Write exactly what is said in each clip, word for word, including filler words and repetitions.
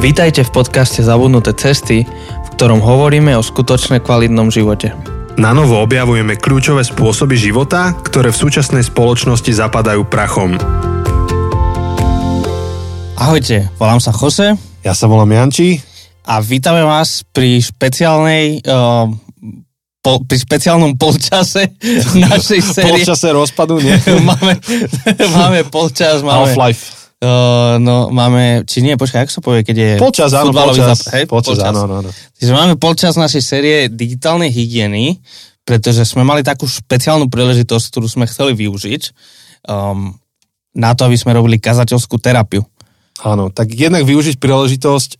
Vítajte v podcaste Zabudnuté cesty, v ktorom hovoríme o skutočne kvalitnom živote. Na novo objavujeme kľúčové spôsoby života, ktoré v súčasnej spoločnosti zapadajú prachom. Ahojte, volám sa Jose. Ja sa volám Janči. A vítame vás pri špeciálnej... Uh, Po, pri špeciálnom polčase našej série. Polčase rozpadu, nie? máme, máme polčas, máme... Half-life. Uh, no, máme... Či nie, počkaj, ako sa povie, keď je... Polčas, áno, polčas. Zap, hej, polčas, polčas. Áno, áno. Takže máme polčas našej série digitálnej hygieny, pretože sme mali takú špeciálnu príležitosť, ktorú sme chceli využiť um, na to, aby sme robili kazateľskú terapiu. Áno, tak jednak využiť príležitosť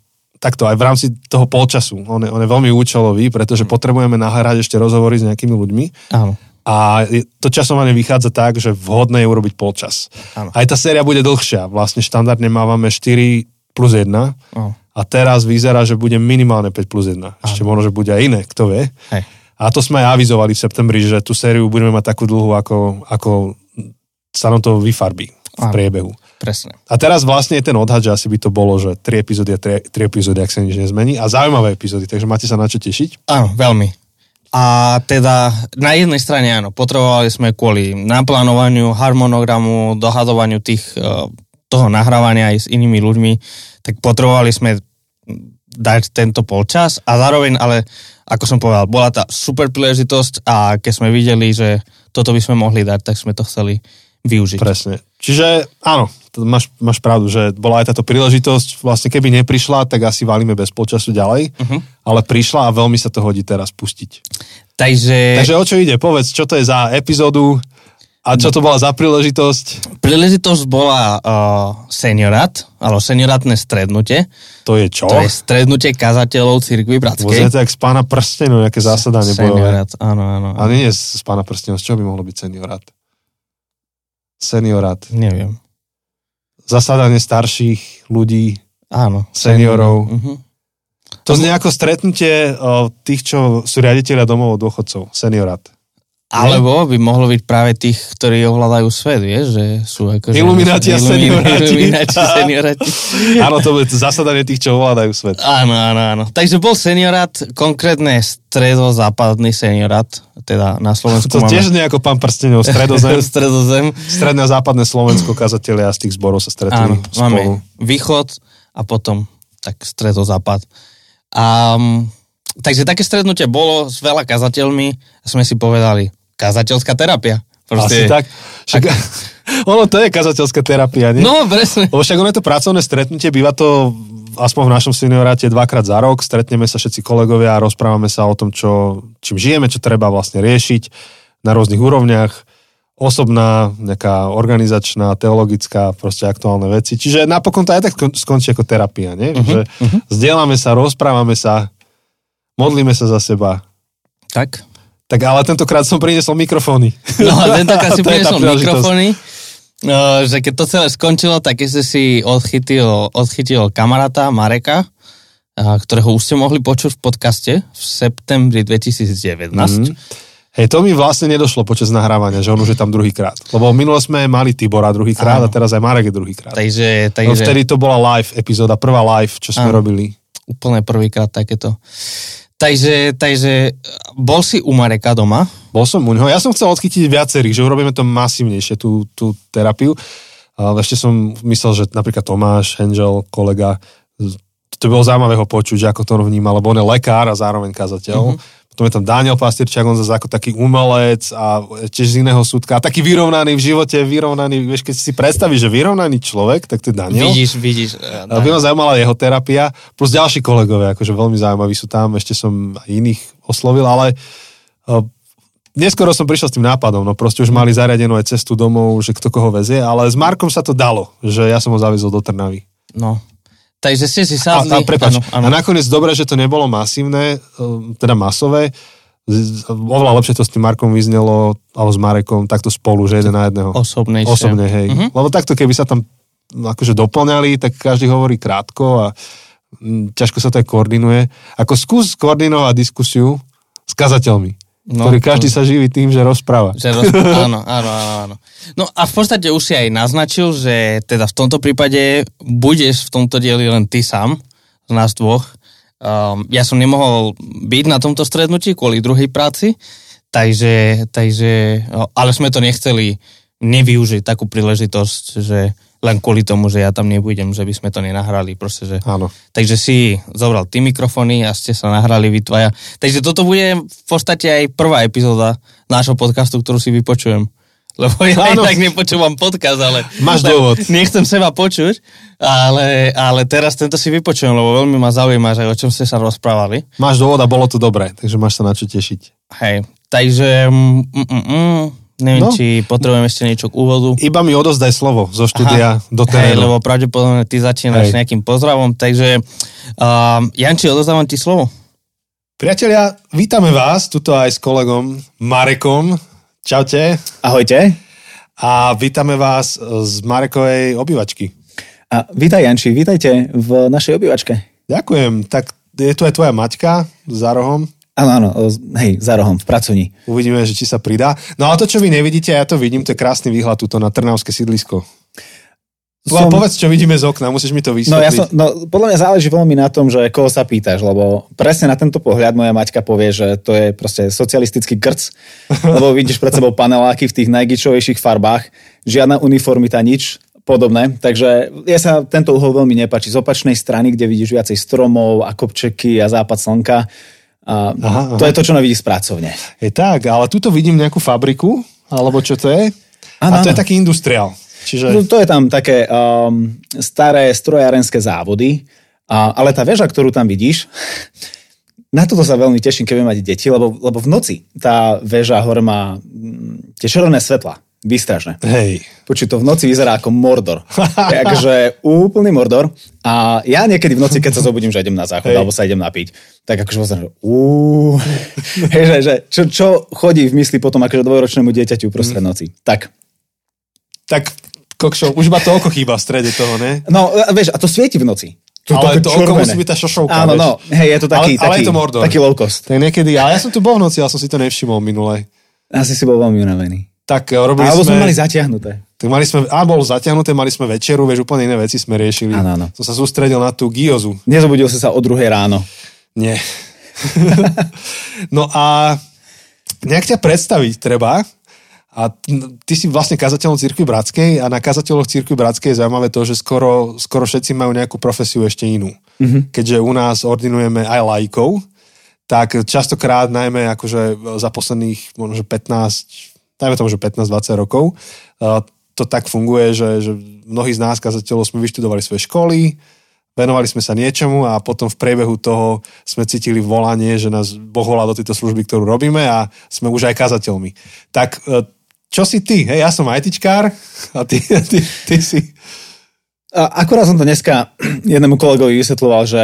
takto, aj v rámci toho polčasu. On je, on je veľmi účelový, pretože potrebujeme nahrať ešte rozhovory s nejakými ľuďmi. Áno. A to časovanie vychádza tak, že vhodné je urobiť polčas. Áno. Aj tá séria bude dlhšia. Vlastne štandardne máme štyri plus jeden. Áno. A teraz vyzerá, že bude minimálne päť plus jeden. Ešte možno, že bude aj iné, kto vie. Hej. A to sme aj avizovali v septembri, že tú sériu budeme mať takú dlhú, ako, ako sa nám to vyfarbí v priebehu. Presne. A teraz vlastne je ten odhad, že asi by to bolo, že tri epizódy a tri, tri epizódy, ak sa nič nezmení. A zaujímavé epizódy, takže máte sa na čo tešiť? Áno, veľmi. A teda na jednej strane áno, potrebovali sme kvôli naplánovaniu, harmonogramu, dohadovaniu tých, toho nahrávania aj s inými ľuďmi, tak potrebovali sme dať tento polčas a zároveň, ale ako som povedal, bola tá super príležitosť a keď sme videli, že toto by sme mohli dať, tak sme to chceli využiť. Presne. Čiže áno, Máš, máš pravdu, že bola aj táto príležitosť. Vlastne keby neprišla, tak asi valíme bez polčasu ďalej, uh-huh. ale prišla a veľmi sa to hodí teraz pustiť. Takže... Takže o čo ide? Povedz, čo to je za epizódu a čo to bola za príležitosť? Príležitosť bola uh, seniorát, alebo seniorátne strednutie. To je čo? To je strednutie kazateľov cirkvi Bratskej. Môžete jak z Pána prstenov, nejaké zásadanie bojové. Seniorát, áno, áno. áno. A nie je z Pána prstenov, z čoho by mohlo byť seniorát? Seniorát. Neviem. Zasadanie starších ľudí, áno, seniorov. Uh-huh. To znie ako stretnutie tých, čo sú riaditeľia domov dôchodcov, seniorát. Alebo by mohlo byť práve tých, ktorí ovládajú svet, vieš, že sú akože... Ilumináti a senioráti. Ilumináti, senioráti. Áno, to je zasadanie tých, čo ovládajú svet. Áno, áno, áno. Takže bol seniorát, konkrétne stredozápadný seniorát, teda na Slovensku to máme... To tiež nejako Pán prstenov, stredozem. stredozem. Stredné a západné Slovensko, kazatelia z tých zborov sa stretli áno, spolu. Máme východ a potom tak stredozápad. A... Takže také strednutie bolo s veľa kazateľmi a sme si povedali, kazateľská terapia. Proste, asi tak. Však, ak... ono to je kazateľská terapia, nie? No, presne. Lebo však ono je to pracovné stretnutie, býva to aspoň v našom senioráte dvakrát za rok, stretneme sa všetci kolegovia a rozprávame sa o tom, čo, čím žijeme, čo treba vlastne riešiť na rôznych úrovniach. Osobná, nejaká organizačná, teologická, proste aktuálne veci. Čiže napokon to aj tak skončí ako terapia, nie? Uh-huh, že uh-huh. Zdieľame sa, rozprávame sa, modlíme sa za seba. Tak. Tak ale tentokrát som priniesol mikrofóny. No a tentokrát si priniesol mikrofóny, že keď to celé skončilo, tak ešte si odchytil, odchytil kamaráta Mareka, ktorého už ste mohli počuť v podcaste v septembri dvetisícdevätnásť. Mm. Hej, to mi vlastne nedošlo počas nahrávania, že on už je tam druhýkrát. Lebo minule sme mali Tibora druhýkrát a teraz aj Marek je druhýkrát. Takže, takže... No vtedy to bola live epizóda, prvá live, čo sme áno. robili. Úplne prvýkrát takéto... Takže, takže bol si u Mareka doma? Bol som u neho. Ja som chcel odchytiť viacerých, že urobíme to masívnejšie, tú, tú terapiu. Ale ešte som myslel, že napríklad Tomáš Hengel, kolega, to bolo zaujímavé ho počuť, ako to on vníma, lebo on je lekár a zároveň kazateľ. Mm-hmm. Potom je tam Daniel Pastirčák, on zase ako taký umelec a tiež z iného súdka. A taký vyrovnaný v živote, vyrovnaný, vieš, keď si predstavíš, že vyrovnaný človek, tak to je Daniel. Vidíš, vidíš. Uh, Daniel. By ma zaujímala jeho terapia, plus ďalší kolegovia, akože veľmi zaujímaví sú tam, ešte som iných oslovil, ale uh, neskoro som prišiel s tým nápadom, no proste už mali zariadenú aj cestu domov, že kto koho vezie, ale s Markom sa to dalo, že ja som ho zaviezol do Trnavy. No. Takže ste si sadli... A, a, prepáč, ano, ano. A nakoniec dobre, že to nebolo masívne, teda masové. Oveľa lepšie to s tým Markom vyznelo, alebo s Marekom, takto spolu, že jeden na jedného. Osobnejšie. Osobne, hej. Uh-huh. Lebo takto, keby sa tam akože doplňali, tak každý hovorí krátko a ťažko sa to aj koordinuje. Ako skús koordinovať diskusiu s kazateľmi, no, ktorý každý to... sa živí tým, že rozpráva. Že rozpráva, áno, áno, áno. No a v podstate už si aj naznačil, že teda v tomto prípade budeš v tomto dieli len ty sám, z nás dvoch. Um, ja som nemohol byť na tomto stretnutí kvôli druhej práci, takže, takže, ale sme to nechceli nevyužiť takú príležitosť, že len kvôli tomu, že ja tam nebudem, že by sme to nenahrali. Proste, že... Áno. Takže si zobral ty mikrofóny a ste sa nahrali vy dvaja. Takže toto bude v podstate aj prvá epizóda nášho podcastu, ktorú si vypočujem. Lebo ja Áno. aj tak nepočúvam podcast, ale... Máš dôvod. Nechcem seba počuť, ale, ale teraz tento si vypočujem, lebo veľmi ma zaujíma, že o čom ste sa rozprávali. Máš dôvod a bolo to dobré, takže máš sa na čo tešiť. Hej, takže... Mm, mm, mm. Neviem, no. či potrebujem ešte niečo k úvodu. Iba mi odozdaj slovo zo štúdia Aha. do terénu. Hej, lebo pravdepodobne ty začínaš Hej. nejakým pozdravom, takže uh, Janči, odozdávam ti slovo. Priatelia, vítame vás, tuto aj s kolegom Marekom. Čaute. Ahojte. A vítame vás z Marekovej obývačky. A vítaj Janči, vítajte v našej obývačke. Ďakujem, tak je tu aj tvoja Maťka za rohom. Áno, áno, hej, za rohom, v pracovni. Uvidíme, že či sa pridá. No a to, čo vy nevidíte, ja to vidím, to je krásny výhľad tuto na trnavské sídlisko. Som... Povedz, čo vidíme z okna, musíš mi to vysvetliť. No, ja som, no podľa mňa záleží veľmi na tom, že koho sa pýtaš, lebo presne na tento pohľad moja Maťka povie, že to je proste socialistický grc, lebo vidíš pred sebou paneláky v tých najgičovejších farbách, žiadna uniformita, nič podobné, takže ja sa tento uhol veľmi nepáči. Z opačnej strany, kde vidíš viacej stromov a kopčeky a západ slnka. A aha, aha. To je to, čo nevidí z pracovne. Je tak, ale tuto vidím nejakú fabriku, alebo čo to je? Ano, a to ano. je taký industriál. Čiže... To, to je tam také um, staré strojárenské závody, a, ale tá väža, ktorú tam vidíš, na toto sa veľmi teším, keď budem mať deti, lebo, lebo v noci tá väža hore má tie červené svetlá, výstražné. Hej. Počuť, to v noci vyzerá ako Mordor. Takže úplný Mordor. A ja niekedy v noci, keď sa zobudím, že idem na záchod, hey. alebo sa idem napiť, tak akože vlastne, že úúú. Hej, že, že čo, čo chodí v mysli potom akože dvojročnému dieťaťu prostred noci. Tak. Tak, kokšo, už ma toľko chýba v strede toho, ne? No, vieš, a to svieti v noci. To ale to oko musí byť tá šošovka. Áno, vieš. No, hej, je to taký, ale, ale taký, je to Mordor. Taký low cost. Tak niekedy, ale ja som tu bol v noci, ale som si to nevšimol minulej. Asi si bol veľmi unavený. Tak robili Alebo sme, sme mali zatiahnuté. Tak mali sme, a bolo zatiahnuté, mali sme večeru, vieš, úplne iné veci sme riešili. Áno, áno. Som sa sústredil na tú giozu. Nezobudil si sa o druhej ráno. Nie. No a nejak ťa predstaviť treba. A ty si vlastne kazateľom cirkvi Bratskej a na kazateľoch cirkvi Bratskej je zaujímavé to, že skoro, skoro všetci majú nejakú profesiu ešte inú. Mm-hmm. Keďže u nás ordinujeme aj laikov, tak častokrát najmä akože za posledných možno pätnásť dajme tomu, že pätnásť dvadsať rokov, to tak funguje, že, že mnohí z nás kazateľov sme vyštudovali svoje školy, venovali sme sa niečomu a potom v priebehu toho sme cítili volanie, že nás Boh volá do tejto služby, ktorú robíme a sme už aj kazateľmi. Tak čo si ty? Hej, ja som ajtičkár a ty, ty, ty si... Akurát som to dneska jednému kolegovi vysvetľoval, že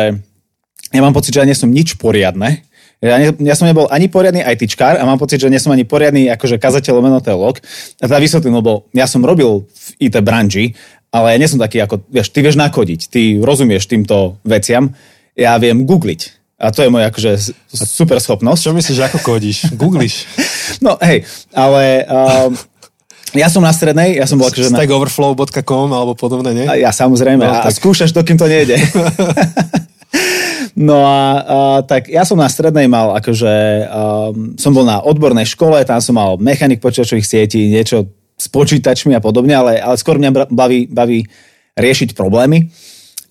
ja mám pocit, že ja nie som nič poriadne. Ja, ne, ja som nebol ani poriadny ajtičkár a mám pocit, že nie som ani poriadny akože kazateľ lomeno teológ. A teda vysvetlím, lebo ja som robil v í té branži, ale ja nie som taký ako, vieš, ty vieš nakodiť, ty rozumieš týmto veciam, ja viem googliť. A to je moja akože super schopnosť. Čo myslíš, ako kodíš? Googliš? No hej, ale... Um, Ja som na strednej, ja som bol akože... stack overflow bodka com alebo podobné, nie? A ja samozrejme, no, a tak. Skúšaš, dokým to nejde. No a, a tak ja som na strednej mal akože... Um, som bol na odbornej škole, tam som mal mechanik počítačových sietí, niečo s počítačmi a podobne, ale, ale skôr mňa baví, baví riešiť problémy.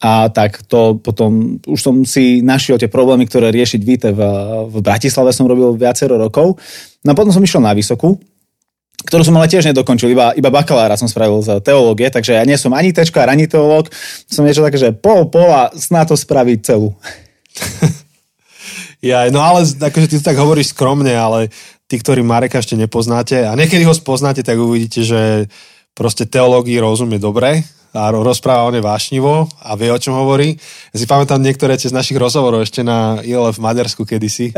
A tak to potom... Už som si našiel tie problémy, ktoré riešiť víte v, v Bratislave som robil viacero rokov. No potom som išiel na vysokú, ktorú som ale tiež nedokončil, iba, iba bakalára som spravil z teológie, takže ja nie som ani tečkár, ani teológ, som niečo také, že pol, pol a sná to spraviť celú. Ja, no ale akože ty to tak hovoríš skromne, ale tí, ktorí Mareka ešte nepoznáte a niekedy ho spoznáte, tak uvidíte, že proste teológii rozumie dobre a rozpráva o nej vášnivo a vie, o čom hovorí. Ja si pamätám niektoré z našich rozhovorov ešte na í el ef v Maďarsku kedysi.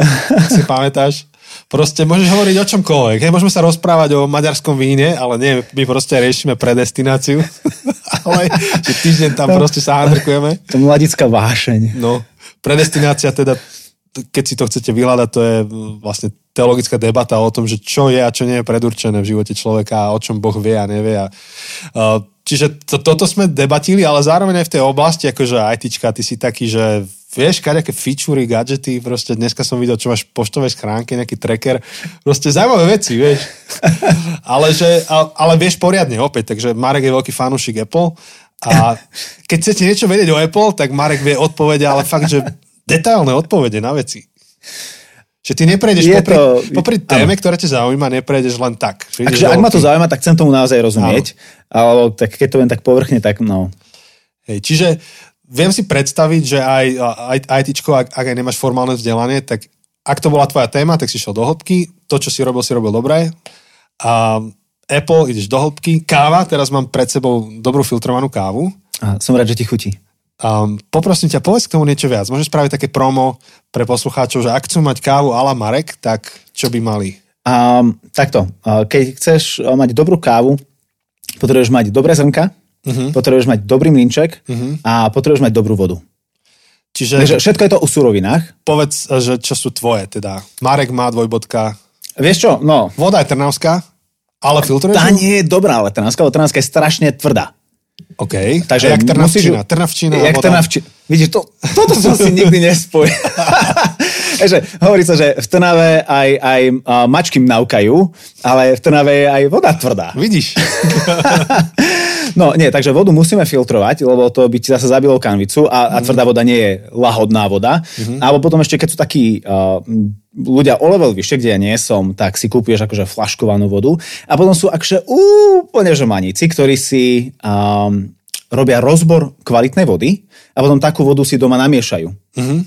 Si pamätáš? Proste môžeš hovoriť o čomkoľvek. Hej, môžeme sa rozprávať o maďarskom víne, ale nie, my proste riešime predestináciu. Ale že týždeň tam proste sa handrkujeme. To mladická vášeň. No, predestinácia teda, keď si to chcete vyhľadať, to je vlastne teologická debata o tom, že čo je a čo nie je predurčené v živote človeka a o čom Boh vie a nevie. A, čiže to, toto sme debatili, ale zároveň aj v tej oblasti, akože ajtička, ty si taký, že v vieš, kadejaké featurey, gadgety, proste dneska som videl, čo máš v poštovej schránke, nejaký tracker, proste zaujímavé veci, vieš. Ale, že, ale vieš poriadne opäť, takže Marek je veľký fanúšik Apple a keď chcete niečo vedieť o Apple, tak Marek vie odpovede, ale fakt, že detailné odpovede na veci. Že ty neprejdeš popri, to... popri téme, áno, ktorá ťa zaujíma, neprejdeš len tak. Takže ak ma to zaujíma, tak chcem tomu naozaj rozumieť. Áno. Ale tak keď to len tak povrchne, tak no. Hej, čiže viem si predstaviť, že aj, aj, aj tyčko, ak, ak aj nemáš formálne vzdelanie, tak ak to bola tvoja téma, tak si šiel do hĺbky. To, čo si robil, si robil dobre. A Apple, ideš do hĺbky. Káva, teraz mám pred sebou dobrú filtrovanú kávu. A som rád, že ti chutí. Um, poprosím ťa, povedz k tomu niečo viac. Môžeš spraviť také promo pre poslucháčov, že ak chcú mať kávu a la Marek, tak čo by mali? Um, takto, keď chceš mať dobrú kávu, potrebuješ mať dobré zrnka, uh-huh, potrebuješ mať dobrý mlynček, uh-huh, a potrebuješ mať dobrú vodu. Čiže... Takže všetko je to o surovinách. Povedz, že čo sú tvoje, teda. Marek má dvojbodka. Vieš čo, no. Voda je trnavská, ale filtruješ? Tá nie je dobrá, ale trnavská, ale trnavská je strašne tvrdá. OK, takže jak Trnavčina, musíš... Trnavčina, jak Trnavčina. Vidíš, to, toto som si nikdy nespojil. Eže, hovorí sa, že v Trnave aj, aj mačky mnaukajú, ale v Trnave je aj voda tvrdá. Vidíš. No nie, takže vodu musíme filtrovať, lebo to by ti zase zabilo kanvicu a, a tvrdá voda nie je lahodná voda. Mm-hmm. Alebo potom ešte, keď sú takí uh, ľudia o level vyššie, kde ja nie som, tak si kúpuješ akože flaškovanú vodu. A potom sú akože úplne žemaníci, ktorí si um, robia rozbor kvalitnej vody a potom takú vodu si doma namiešajú. Mhm.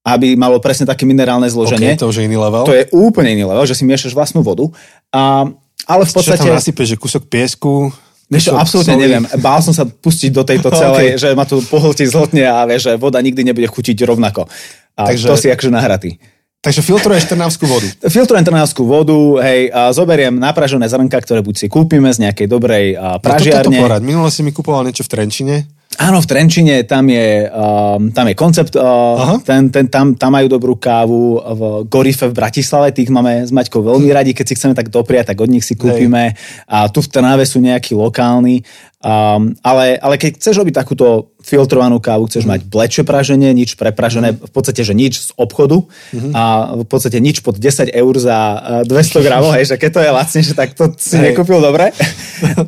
Aby malo presne také minerálne zloženie. Okay, to už je iný level. To je úplne iný level, že si miešaš vlastnú vodu. A, ale v podstate... Čo tam nasypeš, že kúsok piesku? Vieš, absolútne solí. Neviem. Bál som sa pustiť do tejto celej, okay, že ma tu pohltí zlotne a vieš, že voda nikdy nebude chutiť rovnako. A takže, to si akože nahratý. Takže filtruješ trnavskú vodu. Filtrujem trnavskú vodu, hej, a zoberiem napražené zrnka, ktoré buď si kúpime z nejakej dobrej a, pražiarne. No to, to, to minule si mi kúpoval niečo v Trenčine. Áno, v Trenčine, tam je, um, tam je koncept, uh, ten, ten, tam, tam majú dobrú kávu, v Gorife v Bratislave, tých máme s Maťkou veľmi radi, keď si chceme tak dopriať, tak od nich si kúpime. Hej. A tu v Trnave sú nejakí lokálni, um, ale, ale keď chceš robiť takúto filtrovanú kávu, chceš mm. mať bleče praženie, nič prepražené, mm. v podstate, že nič z obchodu, mm. a v podstate nič pod desať eur za dvesto gramov, hej, že keď to je lacnejšie, tak to si hej. nekúpil dobre.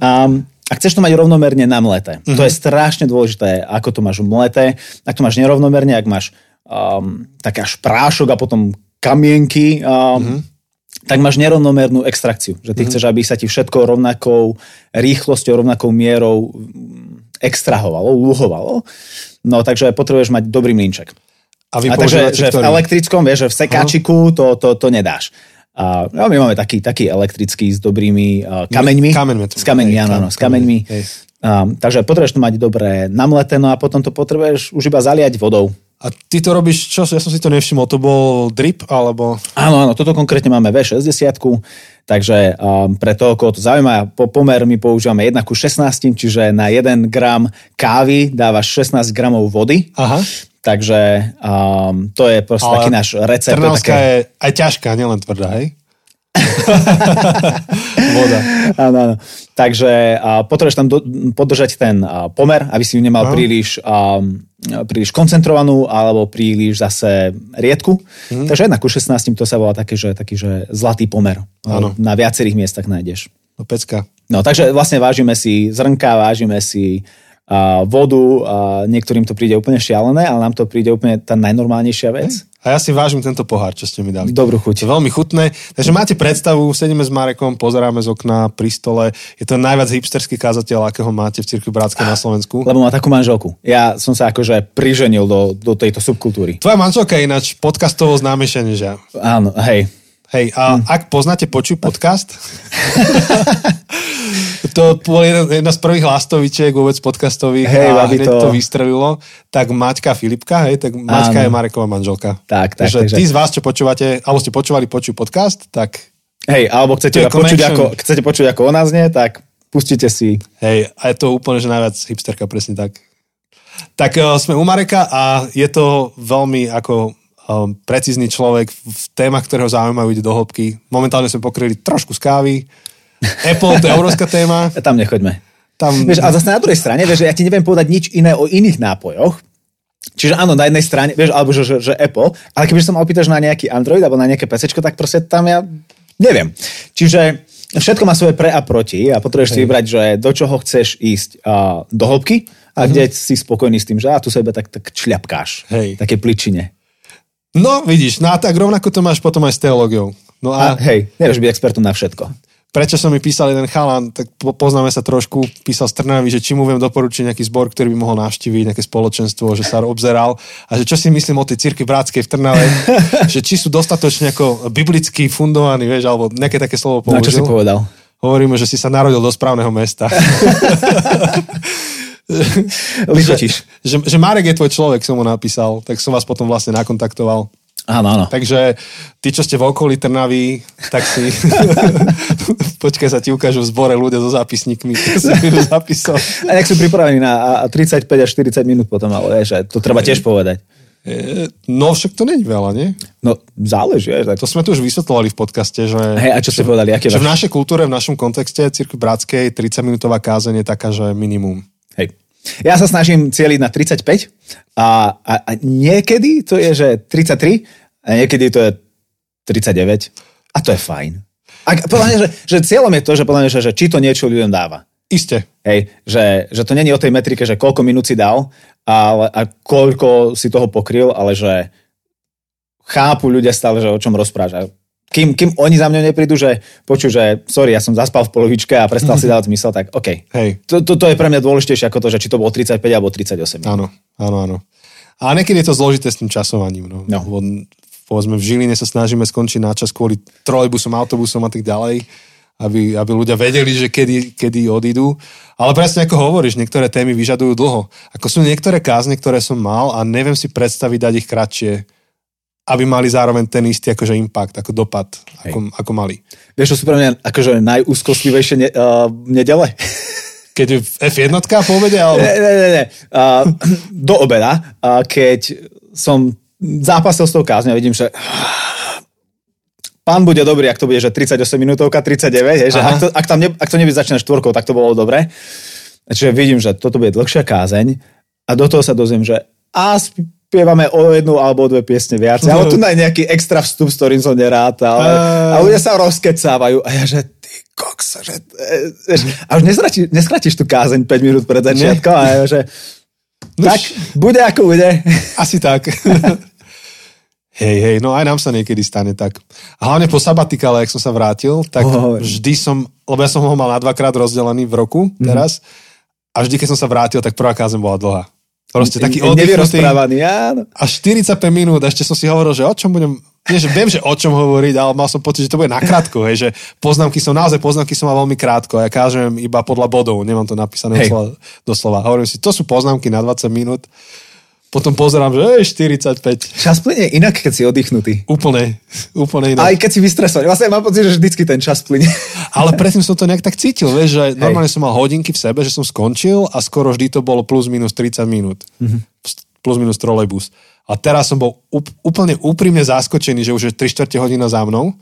Um, A chceš to mať rovnomerne namleté. Mm-hmm. To je strašne dôležité, ako to máš mleté. Ak to máš nerovnomerne, ak máš um, tak až prášok a potom kamienky, um, mm-hmm. tak máš nerovnomernú extrakciu. Že ty mm-hmm. chceš, aby sa ti všetko rovnakou rýchlosťou, rovnakou mierou extrahovalo, lúhovalo. No takže potrebuješ mať dobrý mlynček. A, a takže že v elektrickom, vieš, že v sekáčiku to, to, to nedáš. A no, my máme taký, taký elektrický s dobrými uh, kameňmi. Kameňmi. S kameňmi, áno, áno, s kameňmi. Um, takže potrebuješ to mať dobre namleteno a potom to potrebuješ už iba zaliať vodou. A ty to robíš čo? Ja som si to nevšimol. To bol drip, alebo... Áno, áno, toto konkrétne máme vé šesťdesiat, takže um, pre toho, koho to zaujíma, po pomer my používame jeden ku šestnástym, čiže na jeden gram kávy dávaš šestnásť gramov vody. Aha. Takže um, to je proste ale taký náš recept. Trnavská také... je aj ťažká, nielen tvrdá, hej? Voda. Áno, áno. Takže uh, potrebuješ tam do, podržať ten uh, pomer, aby si ju nemal no. príliš, um, príliš koncentrovanú alebo príliš zase riedku. Mm. Takže jeden ku šestnástym to sa volá taký, že, taký, že zlatý pomer. Áno. Na viacerých miestach nájdeš. No pecka. No, takže vlastne vážime si zrnka, vážime si vodu, niektorým to príde úplne šialené, ale nám to príde úplne tá najnormálnejšia vec. A ja si vážim tento pohár, čo ste mi dali. Dobrú chuť. Veľmi chutné. Takže máte predstavu, sedíme s Marekom, pozeráme z okna, pri stole. Je to najviac hipsterský kázateľ, akého máte v Cirkvi Bratskej na Slovensku. Lebo má takú manželku. Ja som sa akože priženil do, do tejto subkultúry. Tvoja manželka je ináč podcastovo známejšia než ja. Áno, hej. Hej, a hm. ak poznáte Počuj podcast... To bol jedna z prvých lastovičiek vôbec podcastových, hej, a hneď to... to vystrelilo. Tak Maťka Filipka, hej, tak Maťka áno. je Marekova manželka. Tak, tak. Takže takže... tí z vás, čo počúvate, alebo ste počúvali Počuj podcast, tak... Hej, alebo chcete, počuť ako, chcete počuť, ako ona znie, tak pustite si. Hej, a je to úplne, že najviac hipsterka, presne tak. Tak uh, sme u Mareka a je to veľmi ako... Um, precízny človek v témach, ktorého zaujímajú, ide do hĺbky. Momentálne sme pokryli trošku z kávy. Apple, to je európska téma. Tam nechoďme. Tam... Vieš, ale zase na druhej strane, vieš, ja ti neviem povedať nič iné o iných nápojoch, Čiže áno, na jednej strane, vieš, alebo že, že, že Apple, ale keby som opýtaš na nejaký Android alebo na nejaké PCčko, tak proste tam ja neviem. Čiže všetko má svoje pre a proti a potrebuješ si vybrať, že do čoho chceš ísť uh, do hĺbky a kde si spokojný s tým, že a tu sa iba tak, tak čľapkáš. Hej. Také pličine. No, vidíš, no a tak rovnako to máš potom aj s teológiou. No a... a hej, nevieš byť expertom na všetko. Prečo som mi písal jeden chalan, tak poznáme sa trošku, písal z Trnavy, že či mu viem doporučiť nejaký zbor, ktorý by mohol navštíviť, nejaké spoločenstvo, že sa obzeral a že čo si myslím o tej cirkvi Bratskej v Trnave, že či sú dostatočne ako biblicky fundovaní, vieš, alebo nejaké také slovo použil. No čo si povedal? Hovorím mu, že si sa narodil do správneho mesta. že, že, že Marek je tvoj človek, som mu napísal, tak som vás potom vlastne nakontaktoval. Áno, áno. Takže tí, čo ste v okolí Trnavy, tak si počkaj, sa ti ukážu v zbore ľudia so zápisníkmi, tak si budú zapísať. A nejak sú pripravení na tridsaťpäť až štyridsať minút potom, ale vieš, to treba tiež povedať. No však to není veľa, nie? No záleží. Tak... To sme tu už vysvetlovali v podcaste, že, hej, a čo ste povedali, aké že vaš... v našej kultúre, v našom kontexte cirkvi Bratskej tridsaťminútová kázeň je taká, že minimum. Hej. Ja sa snažím cieliť na tridsaťpäť a, a, a niekedy to je, že tridsaťtri a niekedy to je tridsaťdeväť a to je fajn. A podľa mňa, že, že cieľom je to, že podľa mňa, že, že či to niečo ľuďom dáva. Isté. Hej, že, že to není o tej metrike, že koľko minút si dal ale, a koľko si toho pokryl, ale že chápu ľudia stále, že o čom rozprážajú. Kým, kým oni za mňou neprídu, že počuj, že sorry, ja som zaspal v polovičke a prestal si dávať zmysel, tak OK. Hej. Toto je pre mňa dôležitejšie ako to, že či to bolo tridsaťpäť alebo tridsaťosem. Áno, áno, áno. A niekedy je to zložité s tým časovaním. No. No. Povedzme, v Žiline sa snažíme skončiť na čas kvôli trolejbusom, autobusom a tak ďalej, aby, aby ľudia vedeli, že kedy, kedy odídu. Ale presne ako hovoríš, niektoré témy vyžadujú dlho. Ako sú niektoré kázne, ktoré som mal a neviem si predstaviť dať ich kratšie, aby mali zároveň ten istý akože impact, ako dopad, ako, ako mali. Vieš, čo sú pre mňa akože najúzkostlivejšie ne, uh, nedele? Keď je ef jedna po obede? Ale... Ne, ne, ne. ne. Uh, do obeda, uh, keď som zápasil s tou kázňou, vidím, že pán bude dobrý, ak to bude, že tridsaťosem minútovka, tridsaťdeväť, hej, že ak to, ak, tam ne, ak to nebude začínať štvorkou, tak to bolo dobre. Čiže vidím, že toto bude dlhšia kázeň a do toho sa dozviem, že aspoň spievame o jednu alebo o dve piesne viac. Ale tu na nejaký extra vstup, s ktorým som nerátal. Ale, a ľudia sa rozkecávajú. A ja, že ty kokso, že... A už neskratíš tú kázeň päť minút pred začiatkom. A ja, že tak, bude ako bude. Asi tak. Hej, hej, no aj nám sa niekedy stane tak. A hlavne po sabatikale, jak som sa vrátil, tak oh, vždy som, lebo ja som ho mal na dvakrát rozdelený v roku teraz. Mm-hmm. A vždy, keď som sa vrátil, tak prvá kázeň bola dlhá. Proste taký oddychnutý. A štyridsaťpäť minút, ešte som si hovoril, že o čom budem, nie, že viem, že o čom hovoriť, ale mal som pocit, že to bude nakrátko, hej, že poznámky som, naozaj poznámky som mal veľmi krátko, ja kážem iba podľa bodov, nemám to napísané doslova, doslova. Hovorím si, to sú poznámky na dvadsať minút, potom pozerám, že ej, štyridsaťpäť. Čas plynie inak, keď si oddychnutý. Úplne, úplne inak. Aj keď si vystresovaný, vlastne mám pocit, že vždycky ten čas plynie. Ale predtým som to nejak tak cítil, vieš, že hej. Normálne som mal hodinky v sebe, že som skončil a skoro vždy to bolo plus minus tridsať minút. Mhm. Plus minus trolejbus. A teraz som bol úplne úprimne zaskočený, že už je tri štvrte hodina za mnou.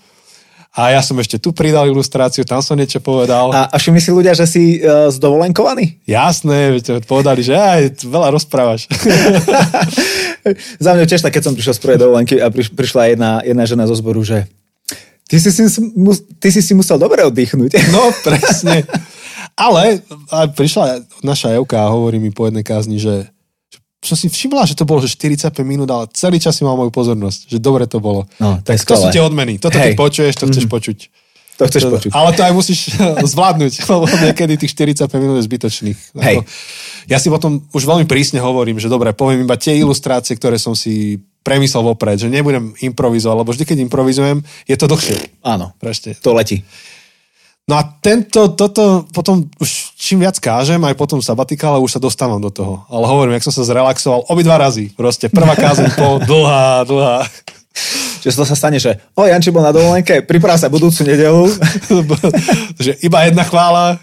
A ja som ešte tu pridal ilustráciu, tam som niečo povedal. A, a všimli si ľudia, že si uh, zdovolenkovaný? Jasné, povedali, že aj, veľa rozprávaš. Za mňa tiež tak, keď som prišiel z prvej dovolenky a priš, prišla jedna, jedna žena zo zboru, že ty si si, mus, ty si si musel dobre oddychnúť. No, presne. Ale prišla naša Evka a hovorí mi po jednej kázni, že som si všimla, že to bolo že štyridsaťpäť minút, ale celý čas si mal moju pozornosť, že dobre to bolo. No, to tak to sú tie odmeny. Toto hej. Keď počuješ, to chceš mm. počuť. To chceš to, počuť. Ale to aj musíš zvládnuť, lebo niekedy tých štyridsaťpäť minút je zbytočných. Hej. Ja si potom už veľmi prísne hovorím, že dobre, poviem iba tie ilustrácie, ktoré som si premyslel vopred, že nebudem improvizovať, lebo vždy, keď improvizujem, je to dlhšie. Áno, Prešte. To letí. No a tento, toto potom už čím viac kážem, aj potom sabatika, ale už sa dostávam do toho. Ale hovorím, jak som sa zrelaxoval obidva razy. Proste prvá kázeň po dlhá, dlhá. Čiže to sa stane, že o, Janči bol na dovolenke, priprav sa budúcu nedelu. Že iba jedna chvála.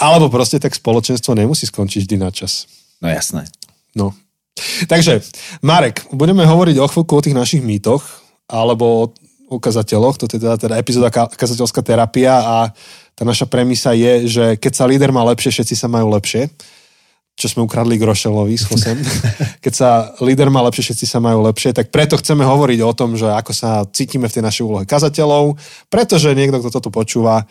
Alebo proste tak spoločenstvo nemusí skončiť vždy na čas. No jasné. No. Takže, Marek, budeme hovoriť o chvíľku o tých našich mýtoch, alebo ukazateľoch, to je teda, teda epizóda kazateľská terapia a tá naša premisa je, že keď sa líder má lepšie, všetci sa majú lepšie. čo sme ukradli Grošelovi s Chosem. Keď sa líder má lepšie, všetci sa majú lepšie, tak preto chceme hovoriť o tom, že ako sa cítime v tej našej úlohe kazateľov, pretože niekto, kto toto počúva,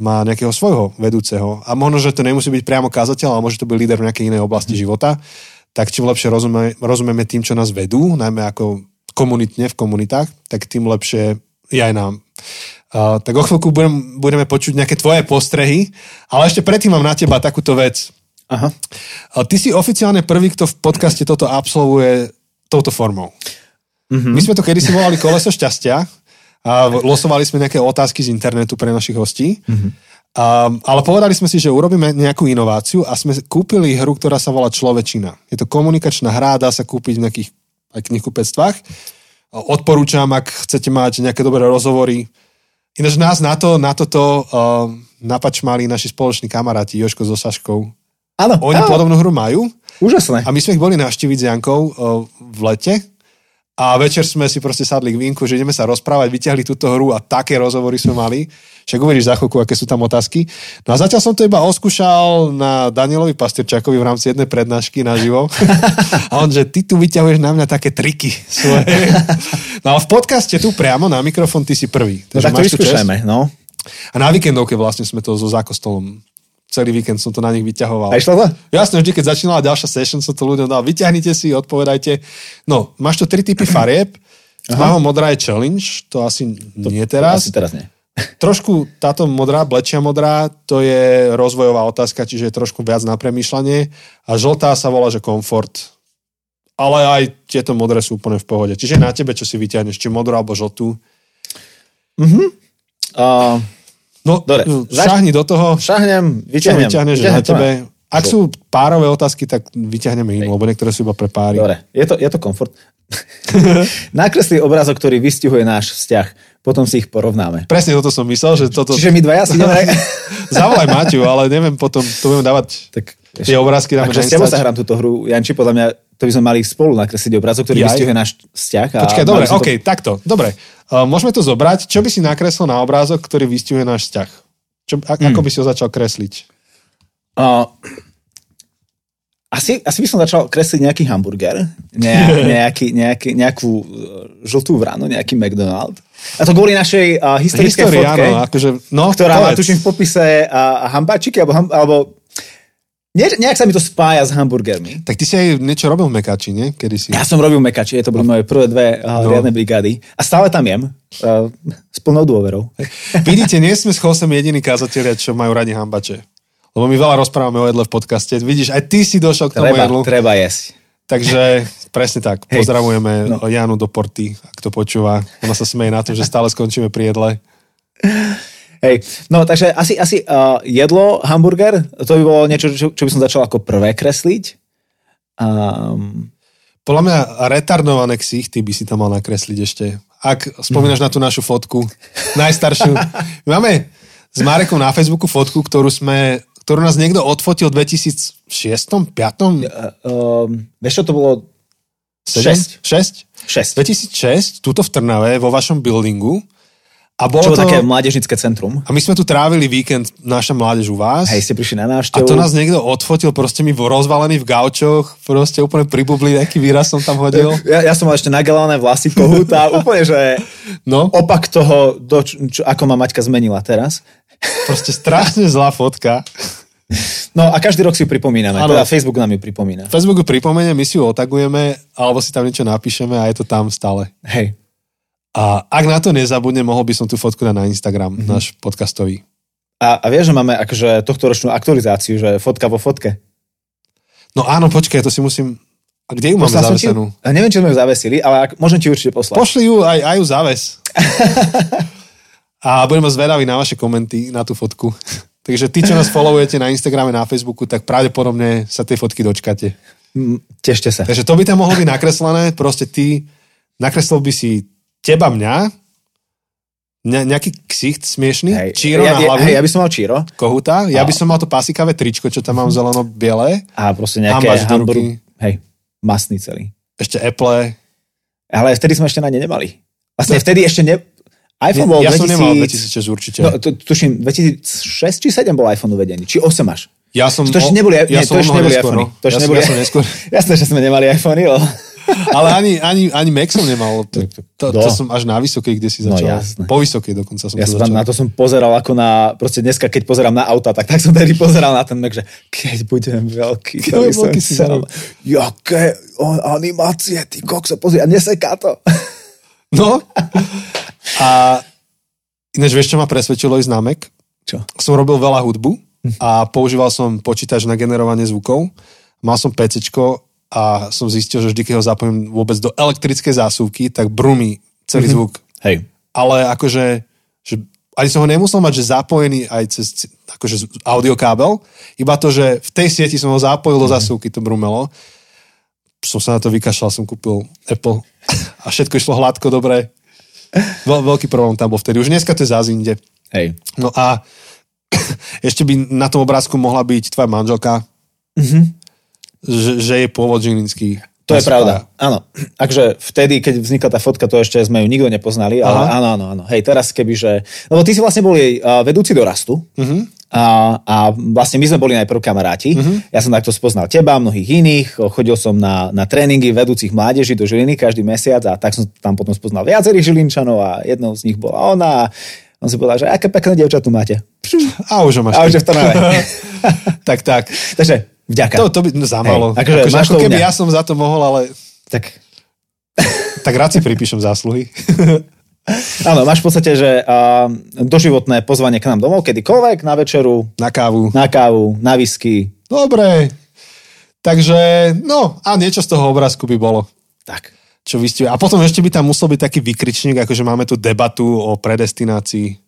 má nejakého svojho vedúceho. A možno, že to nemusí byť priamo kazateľ, ale môže to byť líder v nejakej inej oblasti života. Tak čím lepšie rozume, rozumieme tým, čo nás vedú, najmä ako komunitne v komunitách, tak tým lepšie je aj nám. Uh, tak o chvíľku budem, budeme počuť nejaké tvoje postrehy, ale ešte predtým mám na teba takúto vec. Aha. Ty si oficiálne prvý, kto v podcaste toto absolvuje touto formou. Mm-hmm. My sme to kedysi volali Koleso šťastia a losovali sme nejaké otázky z internetu pre našich hostí. Mm-hmm. Um, ale povedali sme si, že urobíme nejakú inováciu a sme kúpili hru, ktorá sa volá Človečina. Je to komunikačná hra, dá sa kúpiť v nejakých aj knihkupectvách. Odporúčam, ak chcete mať nejaké dobré rozhovory. Ináč nás na, to, na toto um, napačmali naši spoloční kamaráti Joško so Saškou. Áno, Oni áno. podobnú hru majú. Úžasné. A my sme ich boli navštíviť s Jankou uh, v lete a večer sme si proste sadli k vínku, že ideme sa rozprávať, vyťahli túto hru a také rozhovory sme mali. Však uveríš za chvíľku, aké sú tam otázky. No a zatiaľ som to iba oskúšal na Danielovi Pastirčákovi v rámci jednej prednášky naživo. A on, že ty tu vyťahuješ na mňa také triky svoje. No a v podcaste tu priamo na mikrofón ty si prvý. Takže no tak to vyskúšajme, no. A na víkendovke vlastne sme to so Zákostolom. Celý víkend som to na nich vyťahoval. A išlo to? Jasne, vždy, keď začínala ďalšia session, som to ľuďom dal. Vyťahnite si, odpovedajte. No, máš tu tri typy farieb. Tmavo modrá je challenge, to asi to, nie teraz. Asi teraz nie. Trošku táto modrá, blečia modrá, to je rozvojová otázka, čiže je trošku viac na premýšľanie. A žltá sa volá, že komfort. Ale aj tieto modré sú úplne v pohode. Čiže na tebe, čo si vyťahneš, či modrú alebo žltú. Mhm. Uh... No, dobre, šahni do toho. Šahnem, vyťahnem. Čo vyťahneš na tebe? Ak sú párové otázky, tak vyťahneme inú, lebo niektoré sú iba pre páry. Dobre, je to, je to komfort. Nakreslí obrázok, ktorý vystihuje náš vzťah. Potom si ich porovnáme. Presne toto som myslel. Že toto... Čiže my dvaja si neviem. Zavolaj Maťu, ale neviem, potom to budem dávať. Tak, tie obrázky dáme na Instač. Akože s tebou sa hrám túto hru, Janči, podľa mňa to by sme mali spolu nakresliť obrázok, ktorý Jaj. vystihuje náš vzťah. A počkaj, dobre, to... okej, okay, takto, dobre. Uh, môžeme to zobrať. Čo by si nakreslil na obrázok, ktorý vystihuje náš vzťah? Čo, a- hmm. Ako by si ho začal kresliť? Uh, asi, asi by som začal kresliť nejaký hamburger, nejaký, nejaký, nejakú žltú vranu, nejaký McDonald's. A to kvôli našej uh, historickej Histórii, fotke, áno, akože, no, ktorá má tuším v popise uh, hambáčiky, alebo... alebo Nie, nejak sa mi to spája s hamburgermi. Tak ty si aj niečo robil v Mekači, nie? Kedy si... Ja som robil v Mekači, to boli moje prvé dve uh, no. riadne brigády. A stále tam jem. Uh, s plnou dôverou. Vidíte, nie sme s Chosem jediní kázatelia, čo majú radi hambače. Lebo my veľa rozprávame o jedle v podcaste. Vidíš, aj ty si došiel k tomu treba, jedlu. Treba jesť. Takže presne tak. Pozdravujeme no. Janu do Porty, ak to počúva. Ona sa smeje na to, že stále skončíme pri jedle. Hej, no takže asi, asi uh, jedlo, hamburger, to by bolo niečo, čo, čo by som začal ako prvé kresliť. Um... Podľa mňa retardované ksichty by si tam mal nakresliť ešte. Ak spomínaš mm. na tú našu fotku, najstaršiu. My máme s Marekom na Facebooku fotku, ktorú sme, ktorú nás niekto odfotil v dvetisícšesť, päť Uh, um, vieš čo to bolo? šesť? šesť? šesť. dvetisícšesť, tuto v Trnave, vo vašom buildingu. A bolo čo to také mládežnické centrum. A my sme tu trávili víkend, naša mládež u vás. Hej, ste prišli na návštevu. A to nás niekto odfotil, proste mi rozvalený v gaučoch, proste úplne pribubli, nejaký výraz som tam hodil. Ja, ja som mal ešte nagalené vlasy, pohúta, úplne, že no? opak toho, do, čo, ako ma Maťka zmenila teraz. Proste strašne zlá fotka. No a každý rok si ju pripomíname, ano. Teda Facebook nám ju pripomína. Facebook ju pripomenie, my si ju otagujeme, alebo si tam niečo napíšeme a je to tam stále. Hej. A ak na to nezabudnem, mohol by som tú fotku dať na Instagram, mm-hmm. náš podcastový. A, a vieš, že máme akože tohto ročnú aktualizáciu, že fotka vo fotke? No áno, počkaj, to si musím... A kde ju máme zavesenú? Ti... Neviem, či sme ju zavesili, ale ak... môžem ti určite poslať. Pošli ju, aj, aj ju zaves. A budeme zvedaví na vaše komenty, na tú fotku. Takže ty, čo nás followujete na Instagrame, na Facebooku, tak pravdepodobne sa tej fotky dočkáte. Mm, tešte sa. Takže to by tam mohlo byť nakreslené, proste ty nakreslil by si teba mňa, ne, nejaký ksicht smiešný, hej, číro ja, na hlavu. Hej, ja by som mal číro. Kohúta, ja a... by som mal to pásikavé tričko, čo tam mám zeleno-biele. A proste nejaké hamburgy. Hej, masný celý. Ešte Apple. Ale vtedy sme ešte na ne nemali. Vlastne no, vtedy ešte ne... iPhone ne, bol ja dvetisíc... som nemal dvetisícšesť určite. No, tuším, dvetisícšesť či sedem bol iPhone uvedený, či osem až. Ja som... To ešte neboli, ja ja neboli iPhony. To ešte ja neboli iPhony. Ja Jasné, že sme nemali iPhony, ale... Ale ani, ani, ani Mac som nemal. To, to, to som až na vysokej, kde si začal. No, po vysokej dokonca som ja to začal. Ja na to som pozeral ako na... Proste dneska, keď pozerám na auta, tak, tak som tedy pozeral na ten Mac, že keď budem veľký, keď som chcel. Jaké animácie, ty kokso, pozri, a neseká to. No. A inéč, vieš, čo ma presvedčilo ísť na Mac? Čo? Som robil veľa hudbu a používal som počítač na generovanie zvukov. Mal som PCčko a som zistil, že vždy, keď ho zapojím vôbec do elektrickej zásuvky, tak brumí celý mm-hmm. zvuk. Hej. Ale akože, že, ani som ho nemusel mať, že zapojený aj cez akože audiokábel, iba to, že v tej sieti som ho zapojil mm-hmm. do zásuvky, to brumelo. Som sa na to vykašľal, som kúpil Apple a všetko išlo hladko, dobre. Veľ, veľký problém tam bol vtedy. Už dneska to je zázinde. Hej. No a ešte by na tom obrázku mohla byť tvoja manželka. Mhm. Že, že je pôvod žilinský. To je pravda, áno. Takže vtedy, keď vznikla tá fotka, to ešte sme ju nikto nepoznali, ale Aha. áno, áno, áno. Hej, teraz kebyže... Lebo ty si vlastne bol jej vedúci do rastu uh-huh. a, a vlastne my sme boli najprv kamaráti. Uh-huh. Ja som takto spoznal teba, mnohých iných, chodil som na, na tréningy vedúcich mládeží do Žiliny každý mesiac a tak som tam potom spoznal viacerých Žilinčanov a jednou z nich bola ona. On si povedal, že aké pekné dievča tu máte. A už ho máš. A už ho v Trnave. Tak, tak. Takže... Vďaka. To, to by no, zamalo. Hej, akože, akože, ako keby mňa. Ja som za to mohol, ale... Tak, tak rád si pripíšem zásluhy. Áno, máš v podstate, že uh, doživotné pozvanie k nám domov, kedykoľvek, na večeru. Na kávu. Na kávu, na whisky. Dobre. Takže, no, a niečo z toho obrázku by bolo. Tak. Čo vystihuje. A potom ešte by tam musel byť taký vykričník, akože máme tu debatu o predestinácii.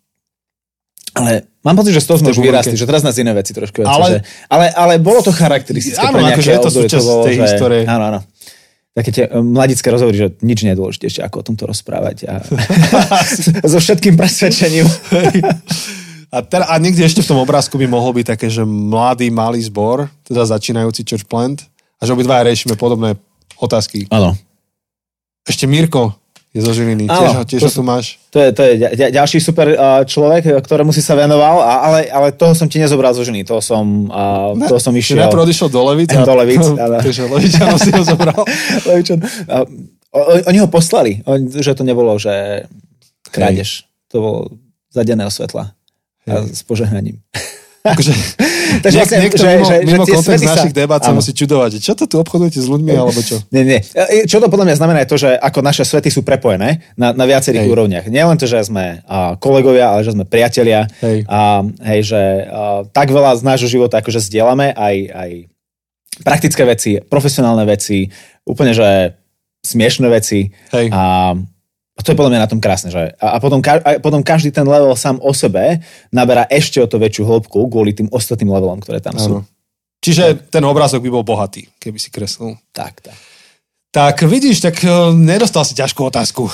Ale mám pocit, že z toho sme už vyrastli, že teraz nás iné veci trošku veci, ale, že... ale, ale bolo to charakteristické áno, pre nejaké akože obdobie. Je to súčasť tej že... histórie. Áno, áno. Také tie mladické rozhovory, že nič nie je dôležitejšie, ako o tomto rozprávať. A... so všetkým presvedčením. a, ter- a niekde ešte v tom obrázku by mohol byť také, že mladý, malý zbor, teda začínajúci church plant, a že obidva riešime podobné otázky. Áno. Ešte Mirko. Je zo Žiliny, tiež, tiež to, ho tu máš. To je, to je ďalší super uh, človek, ktorému si sa venoval, a, ale, ale toho som ti nezobral zo Žiliny, toho som, uh, ne, toho som išiel... Najprv odišiel do Levic, do Levic a takže Levičanom si ho zobral. Levičan. Uh, oni ho poslali, že to nebolo, že krádež. Hej. To bolo za denného svetla a s požehnaním. Akože, takže niek, vlastne, niekto že, mimo, že, mimo že kontext našich sa... debát sa musí čudovať. Čo to tu obchodujete s ľuďmi, alebo čo? Nie, nie. Čo to podľa mňa znamená je to, že ako naše svety sú prepojené na, na viacerých hej. úrovniach. Nie len to, že sme uh, kolegovia, ale že sme priatelia. Hej. A hej, že uh, tak veľa z nášho života akože zdieľame aj, aj praktické veci, profesionálne veci, úplne, že smiešné veci. Hej. A A to je podľa mňa na tom krásne, že? A potom, a potom každý ten level sám o sebe naberá ešte o to väčšiu hĺbku kvôli tým ostatným levelom, ktoré tam sú. Ano. Čiže ten obrázok by bol bohatý, keby si kreslil. Tak, tak. Tak vidíš, tak nedostal si ťažkú otázku.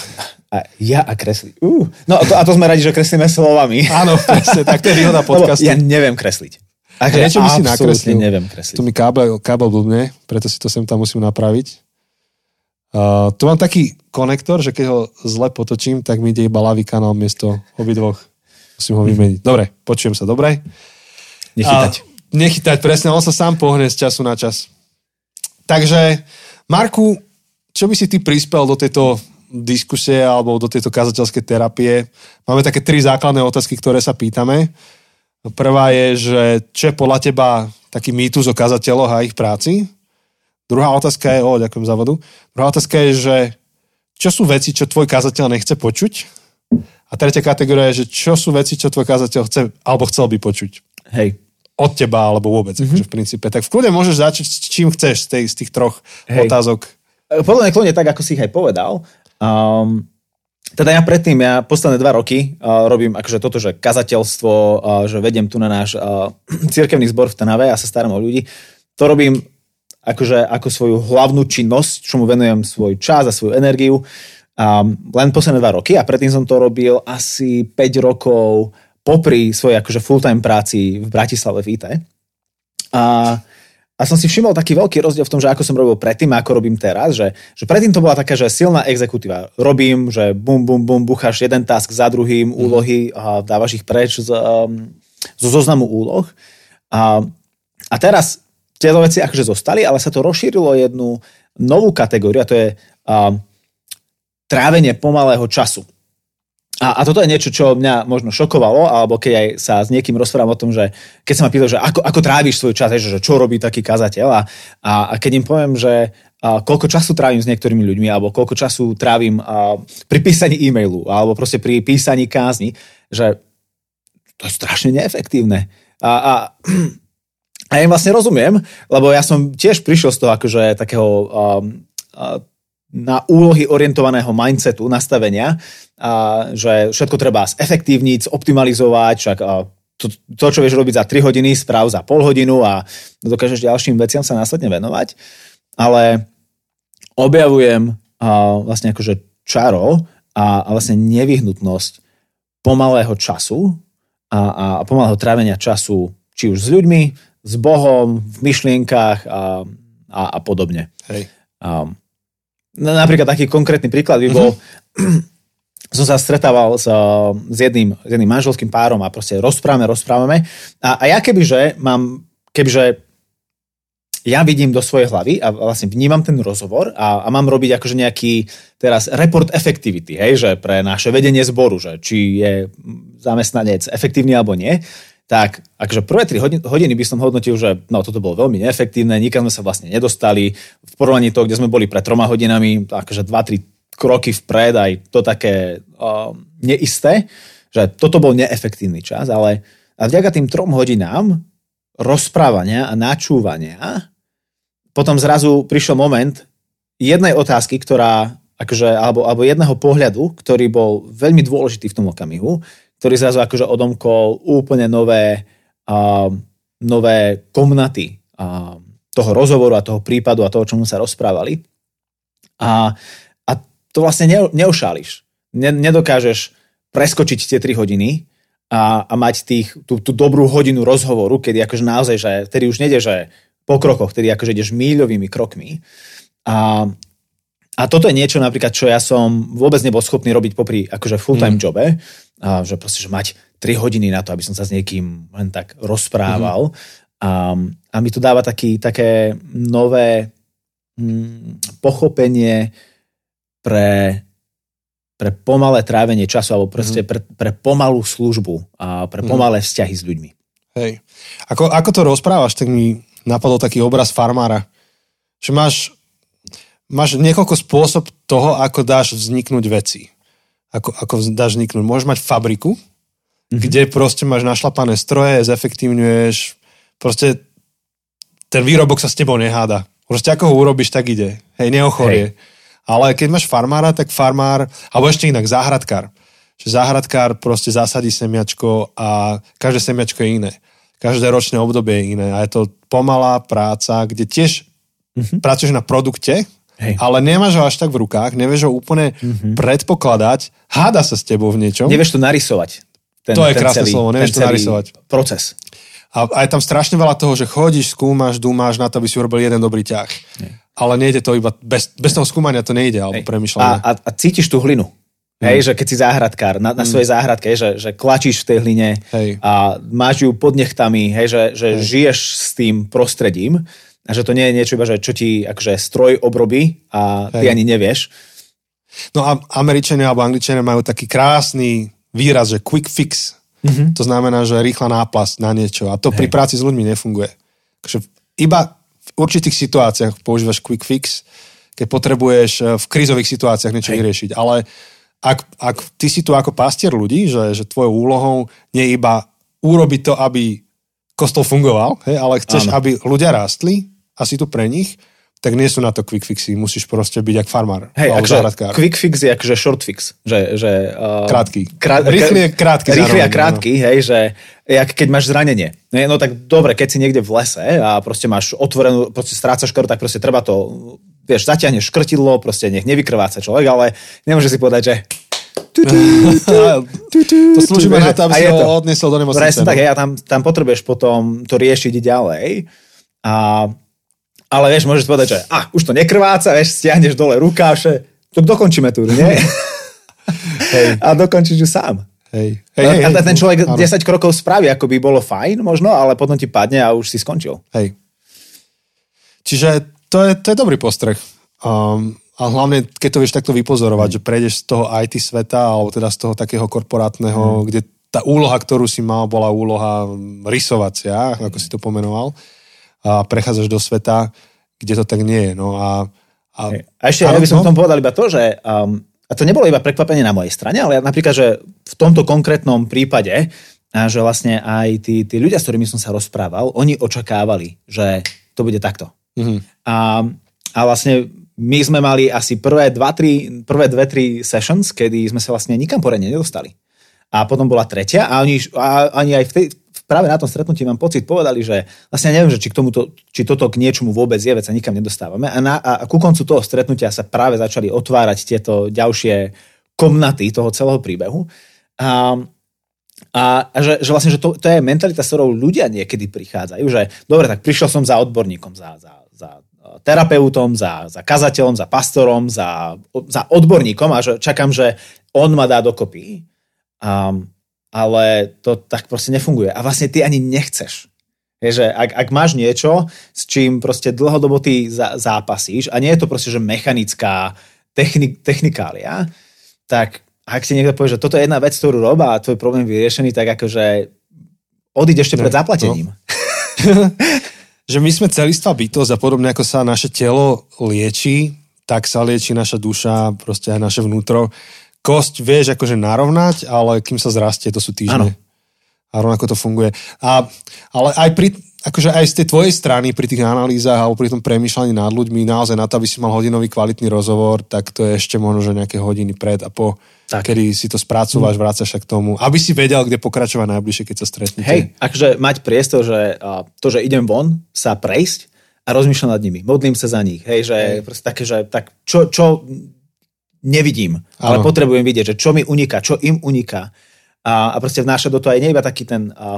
A ja a kresliť. Uh. No a to, a to sme radi, že kreslíme slovami. Áno, presne, tak to je výhoda podcastu. Lebo ja neviem kresliť. A ja niečo by si nakreslil. Neviem kresliť. Tu mi kábel, kábel blbne, preto si to sem tam musím napraviť. Uh, tu mám taký konektor, že keď ho zle potočím, tak mi ide iba ľavý kanál miesto obidvoch. Musím ho vymeniť. Dobre, počujem sa, dobre? Nechytať. Uh, nechytať, presne, on sa sám pohne z času na čas. Takže, Marku, čo by si ty prispel do tejto diskusie alebo do tejto kazateľskej terapie? Máme také tri základné otázky, ktoré sa pýtame. Prvá je, že čo je podľa teba taký mýtus o kazateľoch a ich práci? Druhá otázka je, o, ďakujem za vodu. Druhá otázka je, že čo sú veci, čo tvoj kazateľ nechce počuť? A tretia kategória je, že čo sú veci, čo tvoj kazateľ chce, alebo chcel by počuť. Hej. Od teba, alebo vôbec, mm-hmm. akože v princípe. Tak v kľude môžeš začať, čím chceš z, tej, z tých troch Hej. otázok. Podľa mňa kľudne tak, ako si ich aj povedal. Um, teda ja predtým, ja posledné dva roky uh, robím akože toto, že kazateľstvo, uh, že vediem tu na náš uh, cirkevný zbor v Trnave a sa starám o ľudí. To robím akože ako svoju hlavnú činnosť, čomu venujem svoj čas a svoju energiu. Um, len posledné dva roky a predtým som to robil asi päť rokov popri svojej akože full-time práci v Bratislave v í té. A, a som si všimol taký veľký rozdiel v tom, že ako som robil predtým a ako robím teraz, že, že predtým to bola taká, že silná exekutíva. Robím, že bum, bum, bum, bucháš jeden task za druhým, úlohy, a dávaš ich preč z, um, zo zoznamu úloh. A A teraz tieto veci akože zostali, ale sa to rozšírilo jednu novú kategóriu, a to je uh, trávenie pomalého času. A, a toto je niečo, čo mňa možno šokovalo, alebo keď aj sa s niekým rozprávam o tom, že keď sa ma pýtal, že ako, ako tráviš svoj čas, že čo robí taký kazateľ, a, a, a keď im poviem, že a, koľko času trávim s niektorými ľuďmi, alebo koľko času trávim a, pri písaní e-mailu, alebo proste pri písaní kázni, že to je strašne neefektívne. A, a, a ja im vlastne rozumiem, lebo ja som tiež prišiel z toho akože takého... A, a, na úlohy orientovaného mindsetu, nastavenia, a, že všetko treba zefektívniť, optimalizovať, však a, to, to, čo vieš robiť za tri hodiny, správ za pol hodinu a dokážeš ďalším veciam sa následne venovať. Ale objavujem a, vlastne akože čaro a, a vlastne nevyhnutnosť pomalého času a, a pomalého trávenia času, či už s ľuďmi, s Bohom, v myšlienkách a, a, a podobne. Hej. A, Napríklad taký konkrétny príklad by bol, uh-huh. som sa stretával s, s, jedným, s jedným manželským párom a proste rozprávame, rozprávame. A, a ja kebyže mám, kebyže ja vidím do svojej hlavy a vlastne vnímam ten rozhovor a, a mám robiť akože nejaký teraz report efektivity, hej, že pre naše vedenie zboru, že či je zamestnanec efektívny alebo nie, tak akože prvé tri hodiny by som hodnotil, že no toto bolo veľmi neefektívne, nikam sme sa vlastne nedostali, v porovnaní toho, kde sme boli pred troma hodinami, takže dva tri kroky vpred, aj to také um, neisté, že toto bol neefektívny čas, ale a vďaka tým trom hodinám rozprávania a načúvania potom zrazu prišiel moment jednej otázky, ktorá akože, alebo, alebo jedného pohľadu, ktorý bol veľmi dôležitý v tom okamihu, ktorý zrazu akože odomkol úplne nové, uh, nové komnaty uh, toho rozhovoru a toho prípadu a toho, o čom sa rozprávali. A, a to vlastne ne, neušáliš. Ne, nedokážeš preskočiť tie tri hodiny a, a mať tých, tú, tú dobrú hodinu rozhovoru, kedy akože naozaj, že vtedy už nejde, že po krokoch, vtedy akože ideš míľovými krokmi. A, a toto je niečo napríklad, čo ja som vôbec nebol schopný robiť popri akože full-time mm. jobe, a že proste, že mať tri hodiny na to, aby som sa s niekým len tak rozprával. Mm-hmm. A, a mi to dáva taký, také nové mm, pochopenie pre, pre pomalé trávenie času, alebo proste mm-hmm. pre, pre pomalú službu a pre pomalé mm-hmm. vzťahy s ľuďmi. Hej. Ako, ako to rozprávaš, tak mi napadol taký obraz farmára. Že máš, máš niekoľko spôsob toho, ako dáš vzniknúť veci. Ako, ako dáš vzniknúť. Môžeš mať fabriku, mm-hmm. kde proste máš našlapané stroje, zefektívňuješ, proste ten výrobok sa s tebou neháda. Proste ako ho urobíš, tak ide. Hej, neochorie. Hej. Ale keď máš farmára, tak farmár, alebo ešte inak, záhradkár. Že záhradkár proste zasadí semiačko a každé semiačko je iné. Každé ročné obdobie je iné. A je to pomalá práca, kde tiež mm-hmm. pracuješ na produkte, hej. Ale nemáš ho až tak v rukách, nevieš ho úplne mm-hmm. predpokladať, háda sa s tebou v niečom. Nevieš to narisovať. Ten, to je ten krásne celý, slovo, nevieš to narisovať. Proces. A, a je tam strašne veľa toho, že chodíš, skúmaš, dúmaš na to, aby si urobil jeden dobrý ťah. Hej. Ale nejde to iba, bez, bez toho skúmania to nejde, alebo premyšľania. A, a, a cítiš tú hlinu. Hej, že keď si záhradkár, na, na svojej záhradke, že, že klačíš v tej hline, hej. A máš ju pod nechtami, hej, že, že hej. žiješ s tým prostredím. A že to nie je niečo iba, že čo ti akože stroj obrobí a ty hej. ani nevieš. No a Američania alebo Angličania majú taký krásny výraz, že quick fix. Mm-hmm. To znamená, že rýchla náplast na niečo. A to hej. pri práci s ľuďmi nefunguje. Takže iba v určitých situáciách používaš quick fix, keď potrebuješ v krízových situáciách niečo hej. vyriešiť. Ale ak, ak ty si tu ako pastier ľudí, že, že tvojou úlohou nie je iba urobiť to, aby kostol fungoval, hej, ale chceš, áno. aby ľudia rástli, a si tu pre nich, tak nie sú na to quick fixy. Musíš proste byť jak farmár. Hej, akže quick fix je akože short fix. Že, že, uh, krátky. Krát, rýchly krátky. Rýchly a krátky, no. Hej, že jak keď máš zranenie. No tak dobre, keď si niekde v lese a proste máš otvorenú, proste strácaš krv, tak proste treba to, vieš, zatiahneš škrtidlo, proste nech nevykrváca človek, ale nemôže si povedať, že tu, tu, tu, tu, tu, to slúži ma na to, aby si ho odnesol do nemocnice. Presne tak, hej, a tam, tam potrebuješ potom to riešiť ďalej. A ale vieš, môžeš povedať, že ah, už to nekrváca, vieš, stiahneš dole rukáše, tak dokončíme túr, nie? Hej. A dokončíš ju sám. Hej. Hej, hej, a ten hej, človek áno. desať krokov spraví, ako by bolo fajn možno, ale potom ti padne a už si skončil. Hej. Čiže to je, to je dobrý postreh. Um, a hlavne, keď to vieš takto vypozorovať, mm. že prejdeš z toho í té sveta, alebo teda z toho takého korporátneho, mm. kde tá úloha, ktorú si mal, bola úloha rysovacia, ako mm. si to pomenoval, a prechádzaš do sveta, kde to tak nie je. No a, a, a ešte, ja by som v tom povedal iba to, že... Um, a to nebolo iba prekvapenie na mojej strane, ale napríklad, že v tomto konkrétnom prípade, že vlastne aj tí, tí ľudia, s ktorými som sa rozprával, oni očakávali, že to bude takto. Mm-hmm. A, a vlastne my sme mali asi prvé dva tri prvé dve tri sessions, kedy sme sa vlastne nikam poradne nedostali. A potom bola tretia a oni a, ani aj v tej... Práve na tom stretnutí mám pocit, povedali, že vlastne neviem, že či, k tomuto, či toto k niečomu vôbec je, veď sa nikam nedostávame. A, na, a ku koncu toho stretnutia sa práve začali otvárať tieto ďalšie komnaty toho celého príbehu. A, a, a že, že vlastne že to, to je mentalita, s ktorou ľudia niekedy prichádzajú, že dobre, tak prišiel som za odborníkom, za, za, za terapeutom, za, za kazateľom, za pastorom, za, za odborníkom a že čakám, že on ma dá dokopy. A ale to tak proste nefunguje. A vlastne ty ani nechceš. Je, že ak, ak máš niečo, s čím proste dlhodobo ty za, zápasíš a nie je to proste, že mechanická technik, technikália, tak ak si niekto povie, že toto je jedna vec, ktorú rob a tvoj problém je vyriešený, tak akože odídeš ešte pred zaplatením. No. Že my sme celistvá bytosť a podobne ako sa naše telo lieči, tak sa lieči naša duša, proste aj naše vnútro. Kosť vieš akože narovnať, ale kým sa zrastie, to sú týždne. A rovnako to funguje. A, ale aj, pri, akože aj z tej tvojej strany, pri tých analýzach alebo pri tom premýšľaní nad ľuďmi, naozaj na to, aby si mal hodinový kvalitný rozhovor, tak to je ešte možno, že nejaké hodiny pred a po, tak. Kedy si to spracúvaš, mm. vrácaš sa k tomu, aby si vedel, kde pokračovať najbližšie, keď sa stretnete. Hej, akože mať priestor, že to, že idem von, sa prejsť a rozmýšľam nad nimi. Modlím sa za nich. Hej, že Hej. proste také, že tak čo... čo nevidím, ale Aho. potrebujem vidieť, že čo mi uniká, čo im uniká. A, a proste vnáša do toho aj nie iba taký ten a,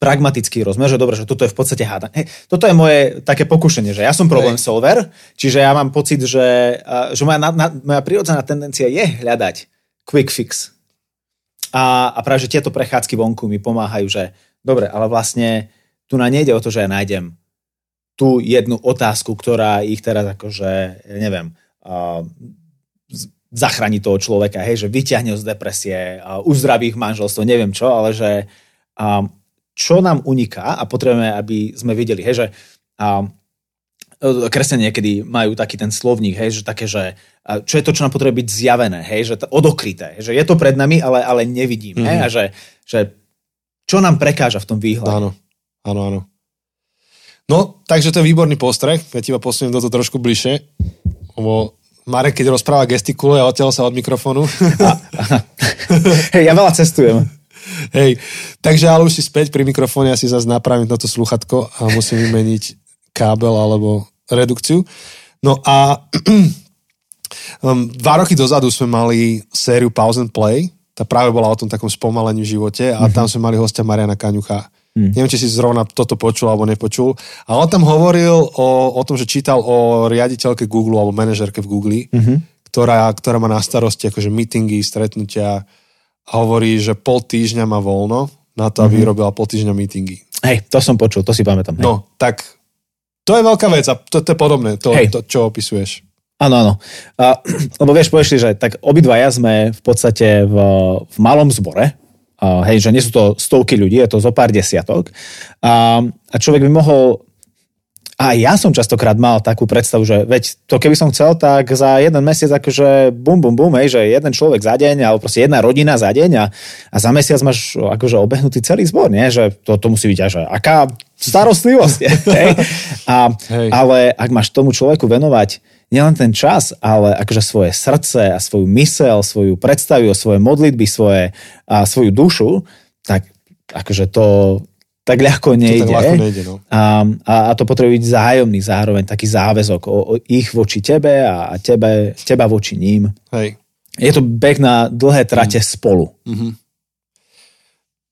pragmatický rozmer, že dobre, že toto je v podstate háda. Hej, toto je moje také pokušenie, že ja som problém Hej. solver, čiže ja mám pocit, že, a, že moja, na, na, moja prirodzená tendencia je hľadať quick fix. A, a práve, že tieto prechádzky vonku mi pomáhajú, že dobre, ale vlastne tu na nejde o to, že ja nájdem tú jednu otázku, ktorá ich teraz akože, ja neviem, a, zachráni toho človeka, hej, že vyťahne z depresie, uzdraví ich manželstvo, neviem čo, ale že um, čo nám uniká a potrebujeme, aby sme videli, hej, že um, kresťania niekedy majú taký ten slovník, hej, že také, že uh, čo je to, čo nám potrebuje byť zjavené, hej, že to, odokryté, že je to pred nami, ale, ale nevidíme, mm-hmm. hej, a že, že čo nám prekáža v tom výhľade. Áno, áno, áno. No, takže to je výborný postreh, ja ti iba posuniem do toho trošku bližšie, lebo Marek, keď rozpráva, gestikuluje a odtiaľ sa od mikrofónu. Hej, ja veľa cestujem. Hej, takže ale už si späť pri mikrofóne, ja si zase napravím na to slúchatko a musím vymeniť kábel alebo redukciu. No a um, dva roky dozadu sme mali sériu Pause and Play, tá práve bola o tom takom spomalení v živote a mm-hmm. tam sme mali hostia Mariana Kaňucha. Hmm. Neviem, či si zrovna toto počul alebo nepočul, ale on tam hovoril o, o tom, že čítal o riaditeľke Google alebo manažerke v Google, mm-hmm. ktorá, ktorá má na starosti akože meetingy, stretnutia a hovorí, že pol týždňa má voľno na to, aby mm-hmm. robila pol týždňa meetingy. Hej, to som počul, to si pamätám. Hej. No, tak to je veľká vec a to, to je podobné, to, to čo opisuješ. Áno, áno. A, lebo vieš, povieš, že tak obidvaja sme v podstate v, v malom zbore. Uh, hej, že nie sú to stovky ľudí, je to zo pár desiatok. Uh, a človek by mohol... A ja som častokrát mal takú predstavu, že veď to keby som chcel, tak za jeden mesiac akože bum, bum, bum, hej, že jeden človek za deň, alebo proste jedna rodina za deň a, a za mesiac máš akože obehnutý celý zbor, nie? Že to, to musí byť až aká starostlivosť. Hej? A, hej. Ale ak máš tomu človeku venovať nielen ten čas, ale akože svoje srdce a svoju myseľ, svoju predstavu, svoje modlitby, svoje, a svoju dušu, tak akože to tak ľahko nejde. To tak ľahko nejde, no. A, a, a to potrebuje byť zájomný zároveň, taký záväzok o, o ich voči tebe a tebe, teba voči ním. Hej. Je to beh na dlhé trate mm. spolu. Mm-hmm.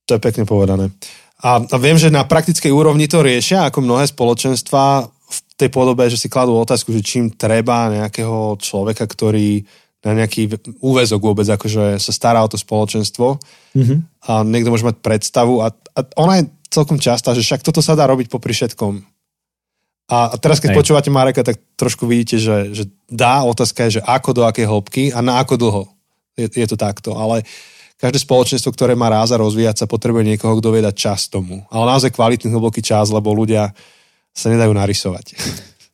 To je pekne povedané. A, a viem, že na praktickej úrovni to riešia, ako mnohé spoločenstvá v tej podobe, že si kladú otázku, že čím treba nejakého človeka, ktorý na nejaký úväzok vôbec, akože sa stará o to spoločenstvo mm-hmm. a niekto môže mať predstavu a, a ona je celkom častá, že však toto sa dá robiť popri všetkom. A teraz, keď Aj. počúvate Mareka, tak trošku vidíte, že, že dá, otázka je, že ako do akej hĺbky a na ako dlho. Je, je to takto, ale každé spoločenstvo, ktoré má ráza rozvíjať sa, potrebuje niekoho, kto vie dať čas tomu. Ale naozaj kvalitný, hlboký čas, lebo ľudia sa nedajú narysovať.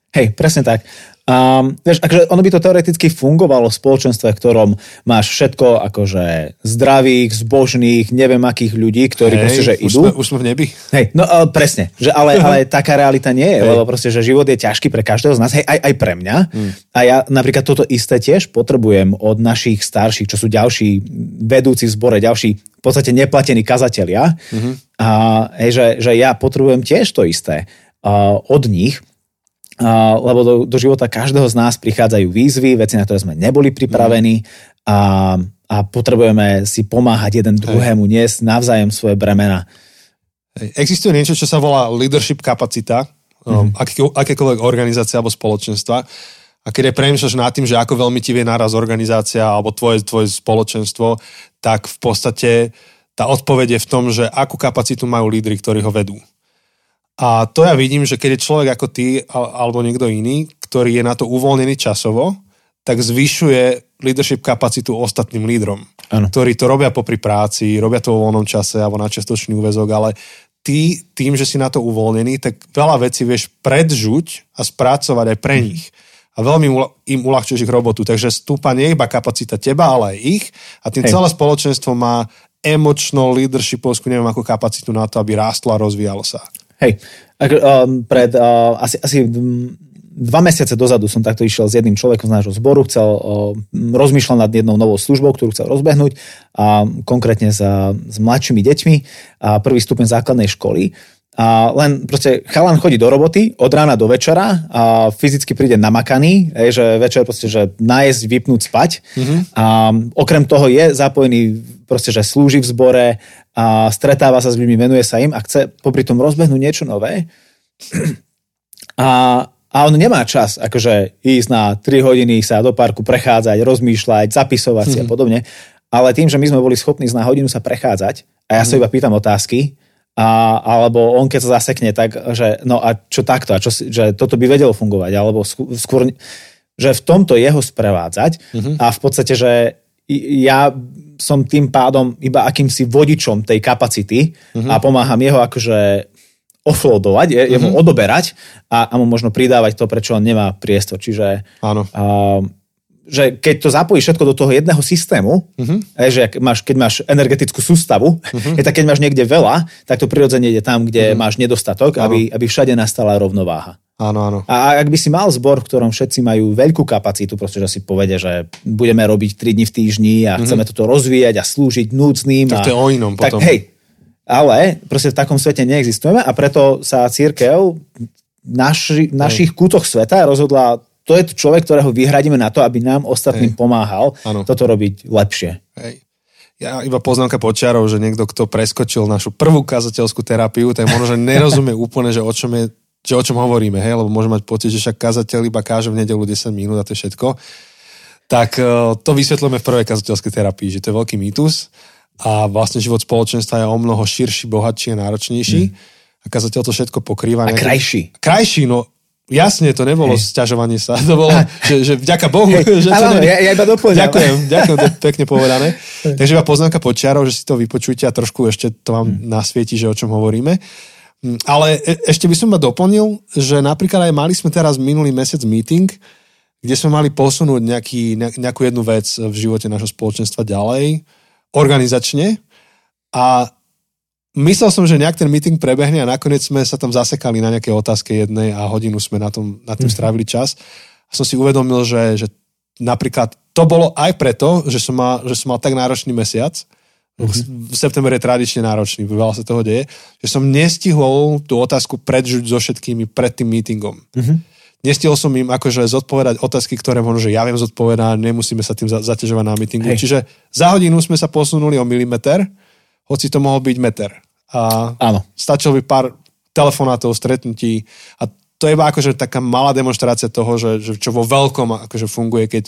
Hej, presne tak. Um, vieš, akože ono by to teoreticky fungovalo v spoločenstve, v ktorom máš všetko akože zdravých, zbožných, neviem akých ľudí, ktorí Hej, proste, že už idú. Sme, už sme v nebi. Hej, no uh, presne, že ale, ale taká realita nie je, Hej. lebo proste, že život je ťažký pre každého z nás, hej, aj, aj pre mňa. Hmm. A ja napríklad toto isté tiež potrebujem od našich starších, čo sú ďalší vedúci v zbore, ďalší v podstate neplatení kazatelia. Mm-hmm. A hej, že, že ja potrebujem tiež to isté uh, od nich, Uh, lebo do, do života každého z nás prichádzajú výzvy, veci, na ktoré sme neboli pripravení a, a potrebujeme si pomáhať jeden druhému, niesť navzájom svoje bremena. Existuje niečo, čo sa volá leadership kapacita, mm-hmm. aký, akékoľvek organizácie alebo spoločenstva a keď aj premýšľaš nad tým, že ako veľmi ti vie naraz organizácia alebo tvoje, tvoje spoločenstvo, tak v podstate tá odpoveď je v tom, že akú kapacitu majú lídri, ktorí ho vedú. A to ja vidím, že keď je človek ako ty alebo niekto iný, ktorý je na to uvoľnený časovo, tak zvyšuje leadership kapacitu ostatným lídrom, ano. Ktorí to robia popri práci, robia to vo voľnom čase alebo na čiastočný úväzok, ale ty tým, že si na to uvoľnený, tak veľa vecí vieš predžuť a spracovať aj pre nich. A veľmi im uľahčuješ ich robotu. Takže stúpa nie iba kapacita teba, ale aj ich. A tým Hej. celé spoločenstvo má emočnú leadershipovskú, neviem akú kapacitu na to, aby rástlo a rozvíjalo sa. Hej, um, pred uh, asi, asi dva mesiace dozadu som takto išiel s jedným človekom z nášho zboru, chcel, uh, rozmýšľal nad jednou novou službou, ktorú chcel rozbehnúť, a konkrétne sa, s mladšími deťmi, a prvý stupeň základnej školy. A len proste chalan chodí do roboty od rána do večera a fyzicky príde namakaný, že večer proste, že nájsť, vypnúť, spať. Mm-hmm. A okrem toho je zapojený proste, že slúži v zbore a stretáva sa s ľuďmi, venuje sa im a chce popri tom rozbehnúť niečo nové. A, a on nemá čas akože ísť na tri hodiny sa do parku prechádzať, rozmýšľať, zapisovať mm-hmm. si a podobne. Ale tým, že my sme boli schopní na hodinu sa prechádzať a ja mm-hmm. sa iba pýtam otázky, A, alebo on keď sa zasekne, tak že no a čo takto, a čo, že toto by vedelo fungovať, alebo skôr, že v tomto jeho sprevádzať mm-hmm. a v podstate, že ja som tým pádom iba akýmsi vodičom tej kapacity mm-hmm. a pomáham jeho akože offloadovať, mm-hmm. jemu odoberať a, a mu možno pridávať to, prečo on nemá priestor, čiže áno. A, že keď to zapojíš všetko do toho jedného systému, uh-huh. že máš, keď máš energetickú sústavu, uh-huh. tak keď máš niekde veľa, tak to prirodzene ide tam, kde uh-huh. máš nedostatok, aby, aby všade nastala rovnováha. Áno, áno. A ak by si mal zbor, v ktorom všetci majú veľkú kapacitu, pretože si povede, že budeme robiť tri dni v týždni a uh-huh. chceme toto rozvíjať a slúžiť núcným. Tak to je o inom potom. Tak, hej, ale proste v takom svete neexistujeme a preto sa cirkev naši, našich kútoch sveta rozhodla. To je človek, ktorého vyhradíme na to, aby nám ostatným Hej. pomáhal ano. Toto robiť lepšie. Hej. Ja iba poznámka počiarov, že niekto, kto preskočil našu prvú kazateľskú terapiu, tak možno, že nerozumie úplne, že o čom, je, že o čom hovoríme, hej? Lebo môže mať pocit, že však kazateľ iba káže v nedeľu desať minút a to je všetko. Tak to vysvetlíme v prvej kazateľskej terapii, že to je veľký mýtus a vlastne život spoločenstva je o mnoho širší, bohatší a náročnejší hmm. a kazateľ to všetko pokrýva. A krajší. Krajší, no jasne, to nebolo hey. Sťažovanie sa. To bolo, že, že vďaka Bohu. Hey. Že áno, ne... ja, ja iba doplňam. Ďakujem, ďakujem, to pekne povedané. Hey. Takže iba poznámka pod čiarou, že si to vypočujte a trošku ešte to vám hmm. nasvieti, že o čom hovoríme. Ale e- ešte by som ma doplnil, že napríklad aj mali sme teraz minulý mesiac meeting, kde sme mali posunúť nejaký, nejakú jednu vec v živote nášho spoločenstva ďalej, organizačne. A myslel som, že nejak ten meeting prebehne a nakoniec sme sa tam zasekali na nejaké otázke jednej a hodinu sme na tom, na tým strávili čas. A som si uvedomil, že, že napríklad to bolo aj preto, že som mal, že som mal tak náročný mesiac. Mm-hmm. V september je tradične náročný, veľa sa toho deje, že som nestihol tú otázku predžuť so všetkými pred tým meetingom. Mm-hmm. Nestihol som im akože zodpovedať otázky, ktoré možno, že ja viem zodpovedať, nemusíme sa tým zaťažovať na meetingu. Hej. Čiže za hodinu sme sa posunuli o milimeter, hoci to mohol byť meter. A áno. Stačilo by pár telefonátov, stretnutí a to je iba akože taká malá demonstrácia toho, že, že čo vo veľkom akože funguje, keď,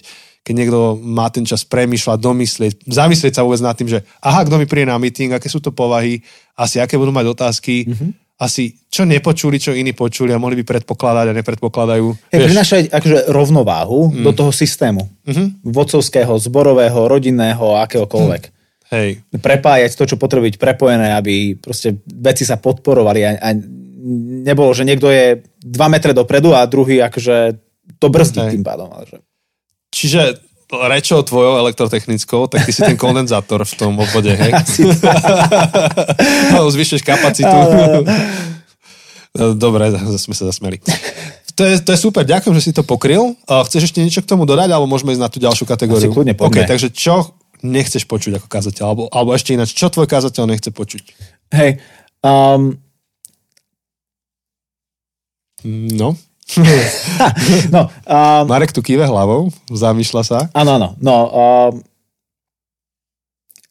keď niekto má ten čas premýšľať, domyslieť, zamyslieť sa vôbec nad tým, že aha, kto mi príde na meeting, aké sú to povahy, asi aké budú mať otázky, mm-hmm. asi čo nepočuli, čo iní počuli a mohli by predpokladať a nepredpokladajú. Je prinášať akože rovnováhu mm. do toho systému. Mm-hmm. Vodcovského, zborového, rodinného, akéhokoľvek. Mm. Hej. Prepájať to, čo potrebuje byť prepojené, aby proste veci sa podporovali a, a nebolo, že niekto je dva metre dopredu a druhý akože to brzdí hej. tým pádom. Ale... Čiže rečou tvojou elektrotechnickou, tak ty si ten kondenzátor v tom obvode, hej? Zvyšuješ kapacitu. Dobre, sme sa zasmeli. To je, to je super, ďakujem, že si to pokryl. Chceš ešte niečo k tomu dodať, alebo môžeme ísť na tú ďalšiu kategóriu? Asi kľudne, poďme. Okay, takže čo nechceš počuť ako kázateľ, alebo, alebo ešte ináč, čo tvoj kázateľ nechce počuť? Hej, um... no. no um... Marek tu kýve hlavou, zamýšľa sa. Áno, áno, no. Um...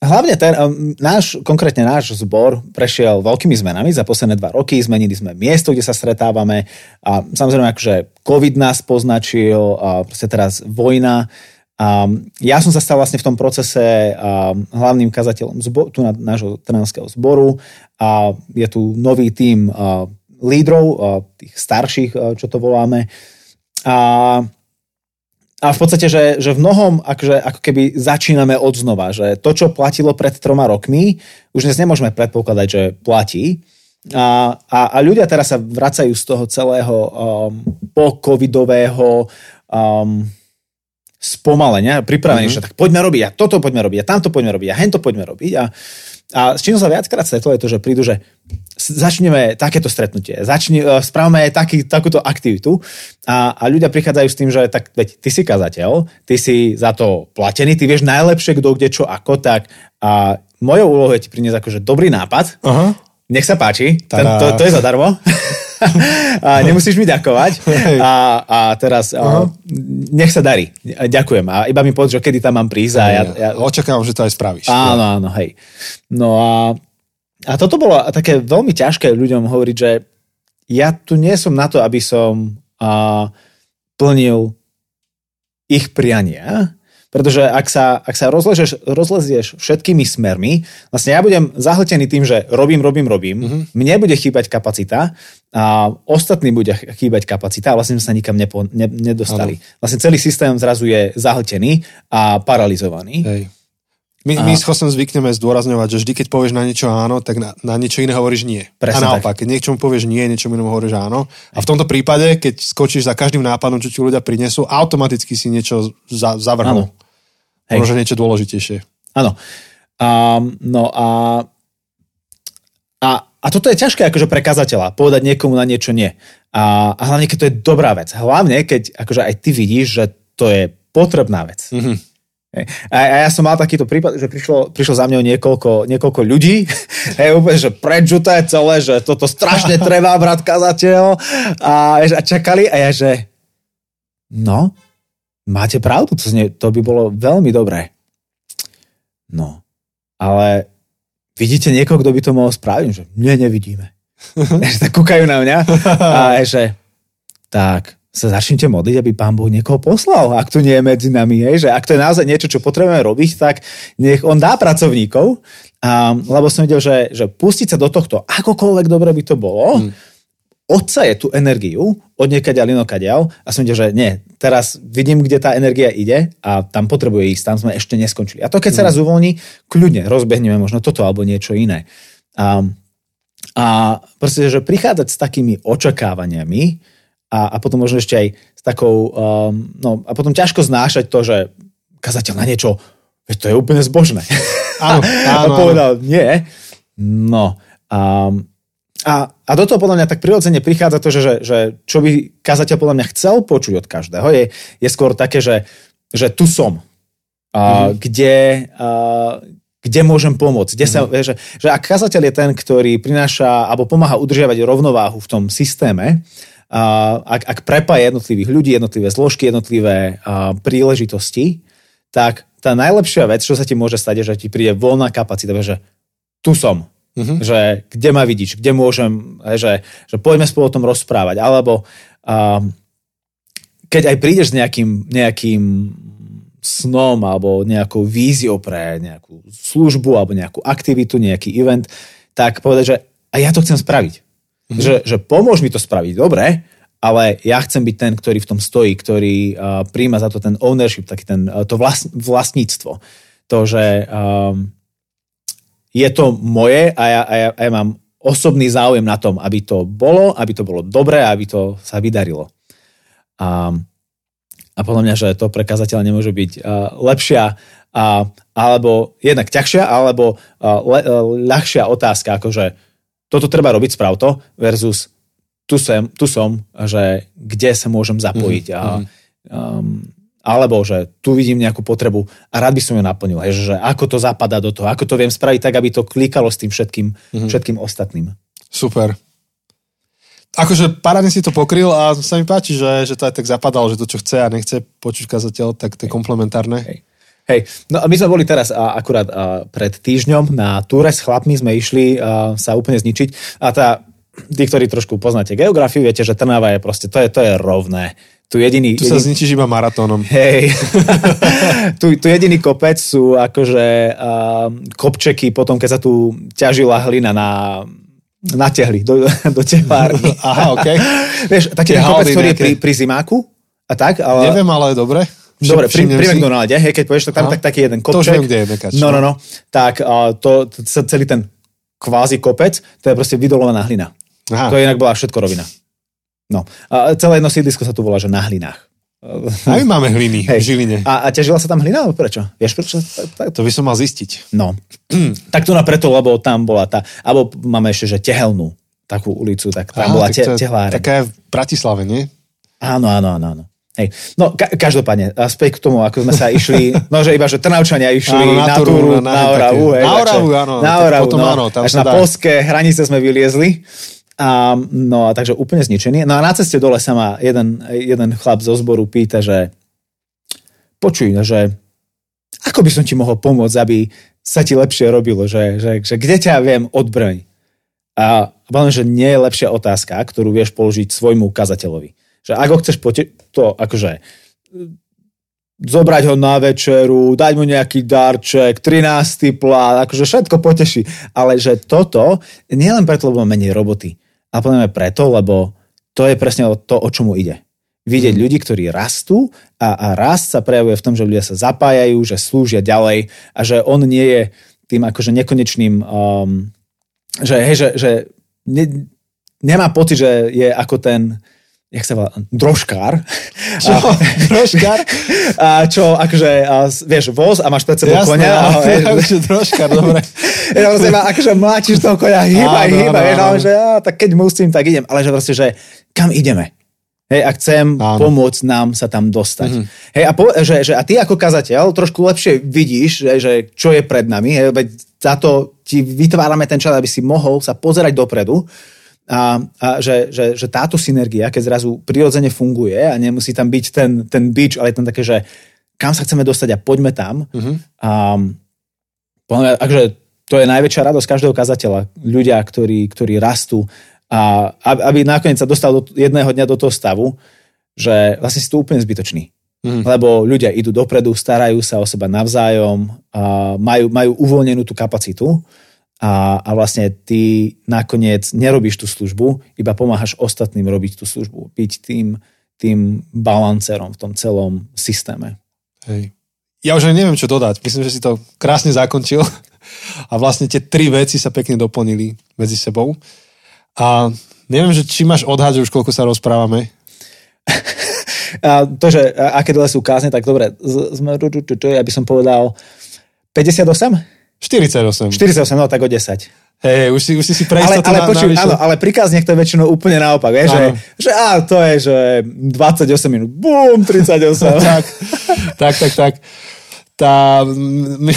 Hlavne ten, um, náš, konkrétne náš zbor prešiel veľkými zmenami za posledné dva roky, zmenili sme miesto, kde sa stretávame a samozrejme akože COVID nás poznačil, a proste teraz vojna. Um, ja som sa stal vlastne v tom procese um, hlavným kazateľom zbo- tu na, nášho trnavského zboru a je tu nový tím uh, lídrov, uh, tých starších, uh, čo to voláme. A, a v podstate, že, že v mnohom akože, ako keby začíname od znova, že to, čo platilo pred troma rokmi, už dnes nemôžeme predpokladať, že platí. A, a, a ľudia teraz sa vracajú z toho celého um, po-covidového um, spomalenia, pripravenejšia, mm-hmm. tak poďme robiť a toto poďme robiť a tamto poďme robiť a hento poďme robiť a, a s čím sa viackrát stretlo je to, že prídu, že začneme takéto stretnutie, začni, správame taký, takúto aktivitu a, a ľudia prichádzajú s tým, že tak veď, ty si kazateľ, ty si za to platený, ty vieš najlepšie, kto, kde, čo, ako, tak a mojou úlohou je ti priniesť akože dobrý nápad, uh-huh. nech sa páči, ten, to, to je zadarmo. A nemusíš mi ďakovať a, a teraz uh-huh. nech sa darí, ďakujem a iba mi povedz, že kedy tam mám prísť a ja, ja... očakávam, že to aj spravíš. Áno, ja. áno, hej. No a, a toto bolo také veľmi ťažké ľuďom hovoriť, že ja tu nie som na to, aby som a, plnil ich priania, pretože ak sa, ak sa rozlezieš, rozlezieš všetkými smermi, vlastne ja budem zahltený tým, že robím, robím, robím, mm-hmm. mne bude chýbať kapacita a ostatným bude chýbať kapacita a vlastne sa nikam nepo, ne, nedostali. Ano. Vlastne celý systém zrazu je zahltený a paralizovaný. Hej. My, my s Chosem zvykneme zdôrazňovať, že vždy, keď povieš na niečo áno, tak na, na niečo iné hovoríš nie. Presne a naopak, tak. Keď niečomu povieš nie, niečomu inému hovoríš áno. A v tomto prípade, keď skočíš za každým nápadom, čo ti ľudia prinesú, automaticky si niečo za, zavrhnú. Možno niečo dôležitejšie. Áno. Um, no a, a, a toto je ťažké akože pre kazateľa, povedať niekomu na niečo nie. A, a hlavne, keď to je dobrá vec. Hlavne, keď akože aj ty vidíš, že to je potrebná vec. Mhm. A ja som mal takýto prípad, že prišlo, prišlo za mňou niekoľko, niekoľko ľudí, hej, úplne, že prečuté celé, že toto strašne treba, brat kazateľ, a, a čakali a ja, že no, máte pravdu, to, znie, to by bolo veľmi dobré. No, ale vidíte niekoho, kto by to mohol spraviť? Že nie, nevidíme. Tak kúkajú na mňa a že tak sa začnite modliť, aby Pán Boh niekoho poslal, ak tu nie je medzi nami. Hej, že ak to je naozaj niečo, čo potrebujeme robiť, tak nech on dá pracovníkov, um, lebo som videl, že, že pustiť sa do tohto, akokoľvek dobre by to bolo, hmm. odsaje tú energiu, od niekaďa linokadiaľ a som videl, že nie, teraz vidím, kde tá energia ide a tam potrebuje ísť, tam sme ešte neskončili. A to, keď hmm. sa raz uvoľní, kľudne rozbehneme možno toto alebo niečo iné. Um, a proste, že prichádzať s takými očakávaniami, A, a potom možno ešte aj s takou, um, no a potom ťažko znášať to, že kazateľ na niečo, veď to je úplne zbožné. Áno, áno. A povedal, áno. nie. No. Um, a, a do toho podľa mňa tak prirodzene prichádza to, že, že, že čo by kazateľ podľa mňa chcel počuť od každého, je, je skôr také, že, že tu som. Uh, mm. Kde... Uh, kde môžem pomôcť, kde sa, mm. že, že ak kazateľ je ten, ktorý prináša alebo pomáha udržiavať rovnováhu v tom systéme, a, ak, ak prepája jednotlivých ľudí, jednotlivé zložky, jednotlivé a, príležitosti, tak tá najlepšia vec, čo sa ti môže stať, je, že ti príde voľná kapacita, že tu som, mm-hmm. že kde ma vidíš, kde môžem, že, že poďme spolu o tom rozprávať, alebo A keď aj prídeš s nejakým, nejakým snom alebo nejakou víziou pre nejakú službu alebo nejakú aktivitu, nejaký event, tak povedať, že a ja to chcem spraviť. Mm-hmm. Že, že pomôž mi to spraviť, dobre, ale ja chcem byť ten, ktorý v tom stojí, ktorý uh, príjma za to ten ownership, taký ten, uh, to vlast, vlastníctvo. To, že um, je to moje a ja, a, ja, a ja mám osobný záujem na tom, aby to bolo, aby to bolo dobré, aby to sa vydarilo. A, a podľa mňa, že to pre kazateľa nemôže byť uh, lepšia uh, alebo jednak ťažšia, alebo uh, le, uh, ľahšia otázka, akože toto treba robiť, sprav to, versus tu som, tu som, že kde sa môžem zapojiť. Mm-hmm. A, um, alebo, že tu vidím nejakú potrebu a rád by som ju naplnil. Hej, že ako to zapadá do toho, ako to viem spraviť tak, aby to klikalo s tým všetkým, mm-hmm. všetkým ostatným. Super. Akože parádne si to pokryl a sa mi páči, že, že to aj tak zapadalo, že to, čo chce a nechce počuť kazateľ, tak to je komplementárne. Hej. Hej, no a my sme boli teraz a, akurát a, pred týždňom na túre s chlapmi, sme išli a, sa úplne zničiť a tá, tí, ktorí trošku poznáte geografiu, viete, že Trnava je proste, to je, to je rovné. Tu, jediný, tu jediný, sa zničíš iba maratónom. Hej, tu, tu jediný kopec sú akože a, kopčeky potom, keď sa tu ťažila hlina na... na tehly, do, do teplárny. Aha, okej. Okay. Vieš, taký kopec, ktorý je pri, pri zimáku a tak, ale... Neviem, ale dobre. Dobre, pri, pri McDonalde, hej, keď povieš, tak tam tak, taký jeden kopček. To už viem, kde je mekač. No, no, no. Tak uh, to, to, celý ten kvázi kopec, to je proste vydolovaná hlina. Aha. To inak bola všetko rovina. No. A celé jedno sídlisko sa tu volá, že na hlinách. A my máme hliny, hej, v Žiline. A, a ťažila sa tam hlina, alebo prečo? Vieš prečo? Tak, tak... To by som mal zistiť. No. Tak to na preto, lebo tam bola tá, alebo máme ešte, že Tehelnú, takú ulicu, tak tam Aha, bola tak te, tehláreň. Taká v Bratislave, nie? Áno, áno, áno, áno. Hej. No, ka- každopádne, späť k tomu, ako sme sa išli, no, že iba, že Trnavčania išli áno, na túru, na, na Oravu. Hej, na Oravu, áno. Na Oravu, potom, no, áno, tam až na dá. Polské hranice sme vyliezli. A, no a takže úplne zničený. No a na ceste dole sa ma jeden, jeden chlap zo zboru pýta, že počuj, že ako by som ti mohol pomôcť, aby sa ti lepšie robilo, že, že, že kde ťa viem odbrať. A poviem, že nie je lepšia otázka, ktorú vieš položiť svojmu kazateľovi. Že ako chceš pote- to akože zobrať ho na večeru, dať mu nejaký darček, trinásty plát, akože všetko poteší. Ale že toto nie len preto, lebo menej roboty, ale poďme preto, lebo to je presne to, o čomu ide. Vidieť mm. ľudí, ktorí rastú a, a rast sa prejavuje v tom, že ľudia sa zapájajú, že slúžia ďalej a že on nie je tým akože nekonečným, um, že, hej, že, že ne, nemá pocit, že je ako ten, jak sa volá, drožkár. Čo? A, drožkár? A čo, akože, a, vieš, voz a máš pred sebou konia. Jasné, ja už drožkár, dobre. Ja proste ma, akože mláčiš toho konia, hýbaj, hýbaj, vieš, ale že á, tak keď musím, tak idem. Ale že proste, že kam ideme? Hej, a chcem áno. pomôcť nám sa tam dostať. Mm. Hej, a, po, že, že, a ty ako kazateľ trošku lepšie vidíš, že, že čo je pred nami, hej, veď za to ti vytvárame ten čas, aby si mohol sa pozerať dopredu. A, a že, že, že táto synergia, keď zrazu prirodzene funguje a nemusí tam byť ten, ten bič, ale je tam také, že kam sa chceme dostať a poďme tam. Mm-hmm. A, akože to je najväčšia radosť každého kazateľa. Ľudia, ktorí, ktorí rastú a aby nakoniec sa dostal do, jedného dňa do toho stavu, že vlastne si to úplne zbytočný. Mm-hmm. Lebo ľudia idú dopredu, starajú sa o seba navzájom, a majú, majú uvoľnenú tú kapacitu. A, a vlastne ty nakoniec nerobíš tú službu, iba pomáhaš ostatným robiť tú službu. Byť tým, tým balancerom v tom celom systéme. Hej. Ja už neviem, čo dodať. Myslím, že si to krásne zakončil. A vlastne tie tri veci sa pekne doplnili medzi sebou. A neviem, že či máš odhad, že už koľko sa rozprávame. A to, že aké dole sú kázne, tak dobre. Ja by som povedal päťdesiatosem? štyridsaťosem. štyridsaťosem, no tak o desať. Hej, už si, už si si pre istotu na, počuj, áno, ale pri kázniach to je väčšinou úplne naopak. Je, že, že á, to je, že dvadsaťosem minút, bum, tridsaťosem. tak, tak, tak, tak. Tá, my,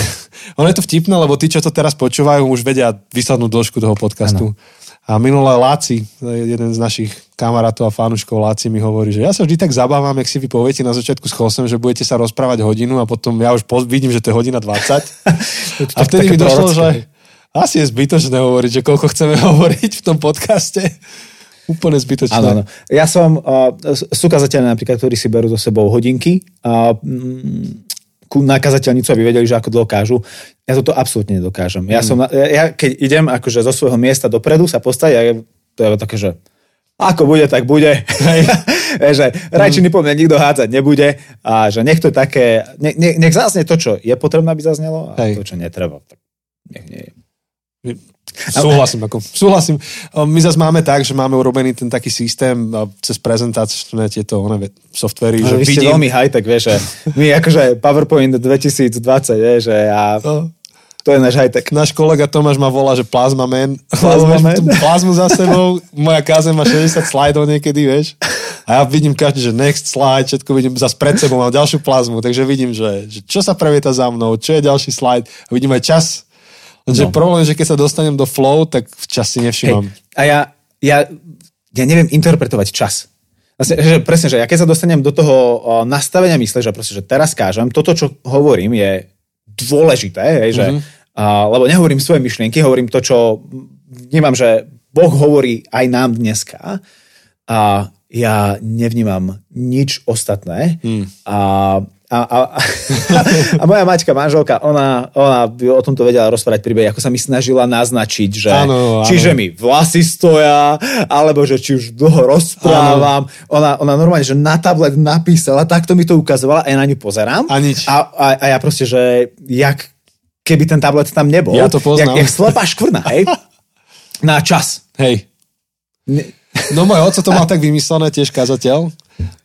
ono je to vtipné, lebo tí, čo to teraz počúvajú, už vedia výslednú dĺžku toho podcastu. Ano. A minulé Láci, jeden z našich kamarátov a fanúškov Láci mi hovorí, že ja sa vždy tak zabávam, jak si vy poviete na začiatku s Chosem, že budete sa rozprávať hodinu a potom ja už vidím, že to je hodina dvadsať. A vtedy mi došlo, že asi je zbytočné hovoriť, že koľko chceme hovoriť v tom podcaste. Úplne zbytočné. Áno, áno. Ja som, uh, sú kazateľné napríklad, ktorí si berú so sebou hodinky uh, ku nakazateľnicu, aby vedeli, že ako dlho kážu. Ja toto absolútne nedokážem. Ja, mm. som, ja, ja keď idem akože zo svojho miesta dopredu sa postaví, ja, to je také, že ako bude, tak bude. Že rajčiny po mne nikto hádzať nebude a že nech to také, ne, ne, nech zásne to, čo je potrebné, aby zaznelo a hej. To, čo netreba, tak nech nie je. Súhlasím, ako, súhlasím. My zase máme tak, že máme urobený ten taký systém cez prezentáčne tieto one, softvery, že vidím. Vy ste veľmi high-tech, vieš, že my akože PowerPoint dvetisícdvadsať, vieš, že a to je náš high-tech. Náš kolega Tomáš ma volá, že plazma man. Plazma man. Plazmu za sebou, moja kázeň má šesťdesiat slajdov niekedy, vieš. A ja vidím každý, že next slide, všetko vidím zase pred sebou, mám ďalšiu plazmu, takže vidím, že, že čo sa previeta za mnou, čo je ďalší slide a vidím aj čas. Takže no. Problém je, že keď sa dostanem do flow, tak čas si nevšimám. Hej, a ja, ja, ja neviem interpretovať čas. Vlastne, že presne, že ja keď sa dostanem do toho o, nastavenia mysle, že, proste, že teraz kážem, toto, čo hovorím, je dôležité, hej, že, mm-hmm. a, lebo nehovorím svoje myšlienky, hovorím to, čo vnímam, že Boh hovorí aj nám dneska a ja nevnímam nič ostatné mm. a A, a, a, a moja Maťka, manželka, ona, ona by o tomto vedela rozprávať príbeh, ako sa mi snažila naznačiť, že ano, ano. Čiže mi vlasy stoja, alebo že či už dlho rozprávam. Ona, ona normálne, že na tablet napísala, takto mi to ukazovala a ja na ňu pozerám. A nič. A, a, a ja proste, že jak keby ten tablet tam nebol. Ja to poznám. Jak, jak slepá škvrna, hej? Na čas. Hej. No môj otec to mal tak vymyslené, tiež kazateľ.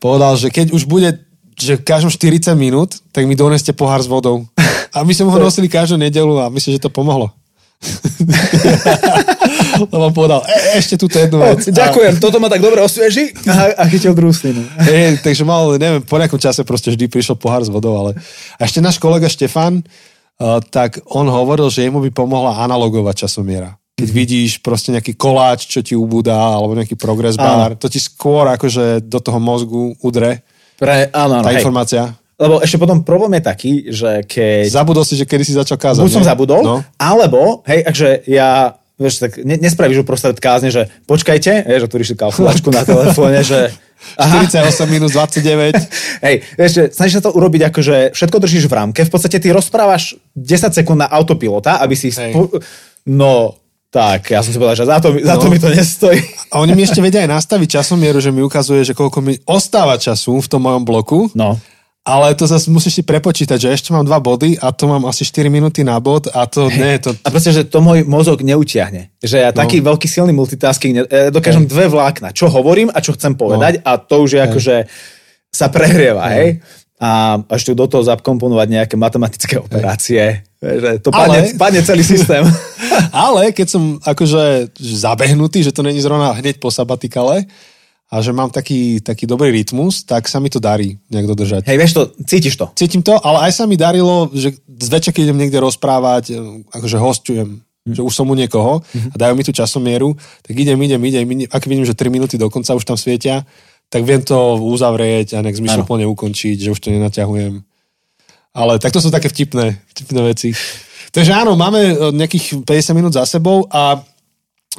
Povedal, že keď už bude že každom štyridsať minút, tak mi doneste pohár s vodou. A my sme ho nosili každú nedeľu a myslím, že to pomohlo. Lebo povedal, e, ešte túto jednu vec. Ďakujem, a... toto ma tak dobre osvieži. A, a chytil druhú slinu. E, takže mal, neviem, po nejakom čase proste vždy prišiel pohár s vodou, ale... A ešte náš kolega Štefan, uh, tak on hovoril, že jemu by pomohla analogová časomiera. Keď vidíš proste nejaký koláč, čo ti ubúda, alebo nejaký progress bar, to ti skôr akože do toho mozgu udre. Pre, áno, áno, tá hej. Informácia. Lebo ešte potom problém je taký, že keď... Zabudol si, že kedy si začal kázať. Buď som zabudol, no. Alebo, hej, akže ja, vieš, tak ne, nespravíš uprostred kázne, že počkajte, je, že tu riešil kalkulačku na telefóne, že... Aha. štyridsaťosem minus dvadsaťdeväť. Hej, ešte, snažíš sa to urobiť akože všetko držíš v rámke, v podstate ty rozprávaš desať sekúnd na autopilota, aby si... Spo... No... Tak, ja som si povedal, že za to, za to no. Mi to nestojí. A oni mi ešte vedia aj nastaviť časomieru, že mi ukazuje, že koľko mi ostáva času v tom mojom bloku. No. Ale to zase musíš si prepočítať, že ešte mám dva body a to mám asi štyri minúty na bod a to hey. Nie je to... A proste, že to môj mozog neutiahne. Že ja taký no. Veľký silný multitasking, ja dokážem hey. Dve vlákna, čo hovorím a čo chcem povedať no. A to už je hey. Ako, že sa prehrieva, hey. Hej? A ešte do toho zakomponovať nejaké matematické operácie... Hey. Že to padne, ale, padne celý systém. Ale keď som akože zabehnutý, že to není zrovna hneď po sabatikale a že mám taký, taký dobrý rytmus, tak sa mi to darí nejak dodržať. Hej, vieš to, cítiš to? Cítim to, ale aj sa mi darilo, že zväčša, keď idem niekde rozprávať, akože hosťujem, mm. že už som u niekoho mm-hmm. a dajú mi tú časomieru, tak idem, idem, idem, ak vidím, že tri minúty dokonca už tam svietia, tak viem to uzavrieť a nejak zmyšľplne ukončiť, že už to nenaťahujem. Ale takto sú také vtipné, vtipné veci. Takže áno, máme nejakých päťdesiat minút za sebou a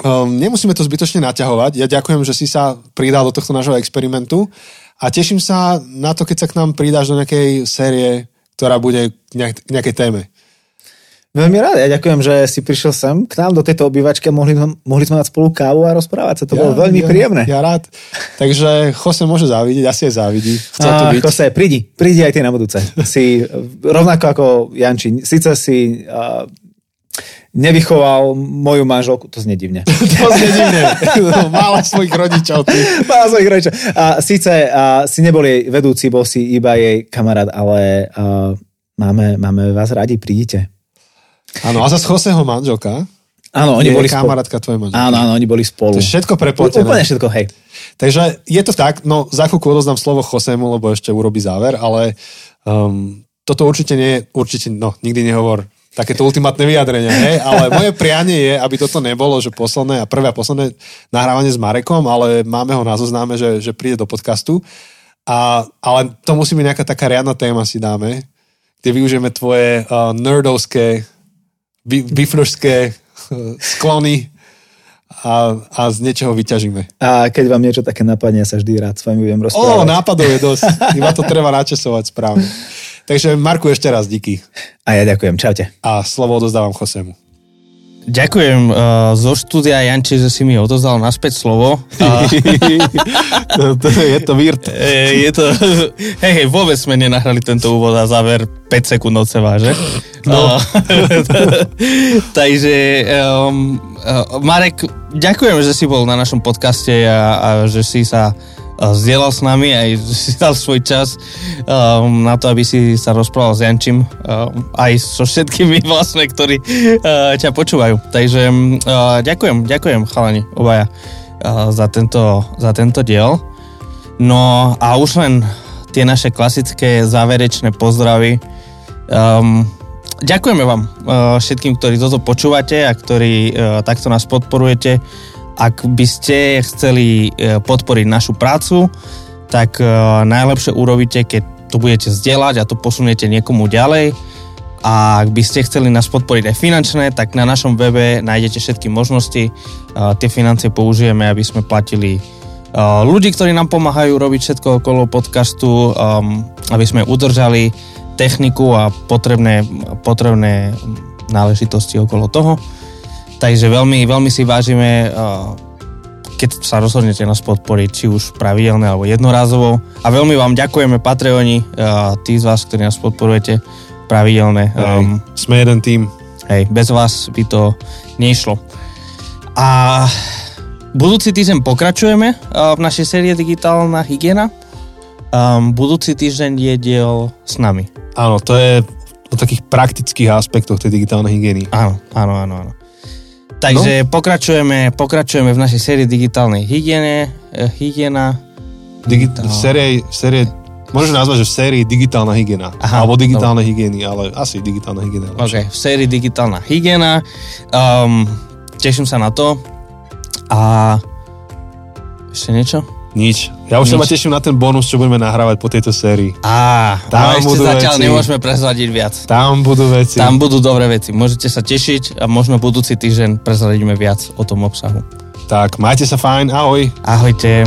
um, nemusíme to zbytočne naťahovať. Ja ďakujem, že si sa pridal do tohto nášho experimentu a teším sa na to, keď sa k nám pridáš do nejakej série, ktorá bude nejak, nejakej téme. Veľmi rád. Ja ďakujem, že si prišiel sem k nám do tejto obývačky. Mohli, mohli sme mať spolu kávu a rozprávať sa. To ja, bolo veľmi ja, príjemné. Ja rád. Takže Jose môže závidieť. Asi je závidí. Chcel tu byť. Jose, prídi. Prídi aj ty na budúce. Si, rovnako ako Janči. Sice si uh, nevychoval moju manželku. To znie divne. To znie divne. Mála svojich rodičov. Ty. Mála svojich rodičov. Uh, Sice uh, si nebol jej vedúci, bol si iba jej kamarát, ale uh, máme, máme vás radi. Prídite. Áno, a zase Choseho manželka. Áno, oni je boli kamarátka tvojej manželky. Áno, áno, oni boli spolu. To je všetko prepletené. Úplne všetko, hej. Takže je to tak, no za chvíľku odozdám slovo Chosemu, lebo ešte urobí záver, ale um, toto určite nie, určite, no, nikdy nehovor takéto ultimátne vyjadrenie, hej, ale moje prianie je, aby toto nebolo, že posledné a prvé a posledné nahrávanie s Marekom, ale máme ho na zozname, že, že príde do podcastu, a, ale to musí byť nejaká taká riadna téma si dáme, kde využijeme tvoje uh, nerdovské bifložské sklony A, a z niečoho vyťažíme. A keď vám niečo také napadne, ja sa vždy rád s vami budem rozprávať. Ó, nápadov je dosť. Iba to treba načasovať správne. Takže Marku, ešte raz díky. A ja ďakujem. Čaute. A slovo odozdávam Chosemu. Ďakujem uh, zo štúdia, Janči, že si mi odozdal naspäť slovo. A... to, to, je to weird. E, je to... Hej, hej, vôbec sme nenahrali tento úvod a záver päť sekúnd od seba, že? No. Takže, um, uh, Marek, ďakujem, že si bol na našom podcaste a, a že si sa zdieľal s nami, aj si dal svoj čas um, na to, aby si sa rozprával s Jančím, um, aj so všetkými vlastne, ktorí uh, ťa počúvajú. Takže uh, ďakujem, ďakujem chalani obaja uh, za, tento, za tento diel. No a už len tie naše klasické záverečné pozdravy. Um, ďakujeme vám uh, všetkým, ktorí toto počúvate a ktorí uh, takto nás podporujete. Ak by ste chceli podporiť našu prácu, tak najlepšie urobíte, keď to budete zdieľať a to posuniete niekomu ďalej. A ak by ste chceli nás podporiť aj finančne, tak na našom webe nájdete všetky možnosti. Tie financie použijeme, aby sme platili ľudí, ktorí nám pomáhajú robiť všetko okolo podcastu, aby sme udržali techniku a potrebné, potrebné náležitosti okolo toho. Takže veľmi, veľmi si vážime, keď sa rozhodnete nás podporiť, či už pravidelne alebo jednorazovo. A veľmi vám ďakujeme, Patreoni, tí z vás, ktorí nás podporujete pravidelne. Hej, um, sme jeden tým. Hej, bez vás by to nešlo. A budúci týždeň pokračujeme v našej série Digitálna hygiena. Um, budúci týždeň je diel s nami. Áno, to je o takých praktických aspektoch tej digitálnej hygieny. Áno, áno, áno, áno. Takže no. pokračujeme, pokračujeme v našej sérii digitálnej hygiene, hygiena. Digitál... Série, série, môžeš nazvať, že v sérii digitálna hygiena. Aha, alebo digitálne no. hygieny, ale asi digitálna hygiena. Ok, v sérii digitálna hygiena. Um, teším sa na to. A ešte niečo? Nič. Ja už Nič. sa ma teším na ten bonus, čo budeme nahrávať po tejto sérii. Á, tam no budú ešte zatiaľ veci. Nemôžeme prezradiť viac. Tam budú veci. Tam budú dobré veci. Môžete sa tešiť a možno budúci týždeň prezradíme viac o tom obsahu. Tak, majte sa fajn. Ahoj. Ahojte.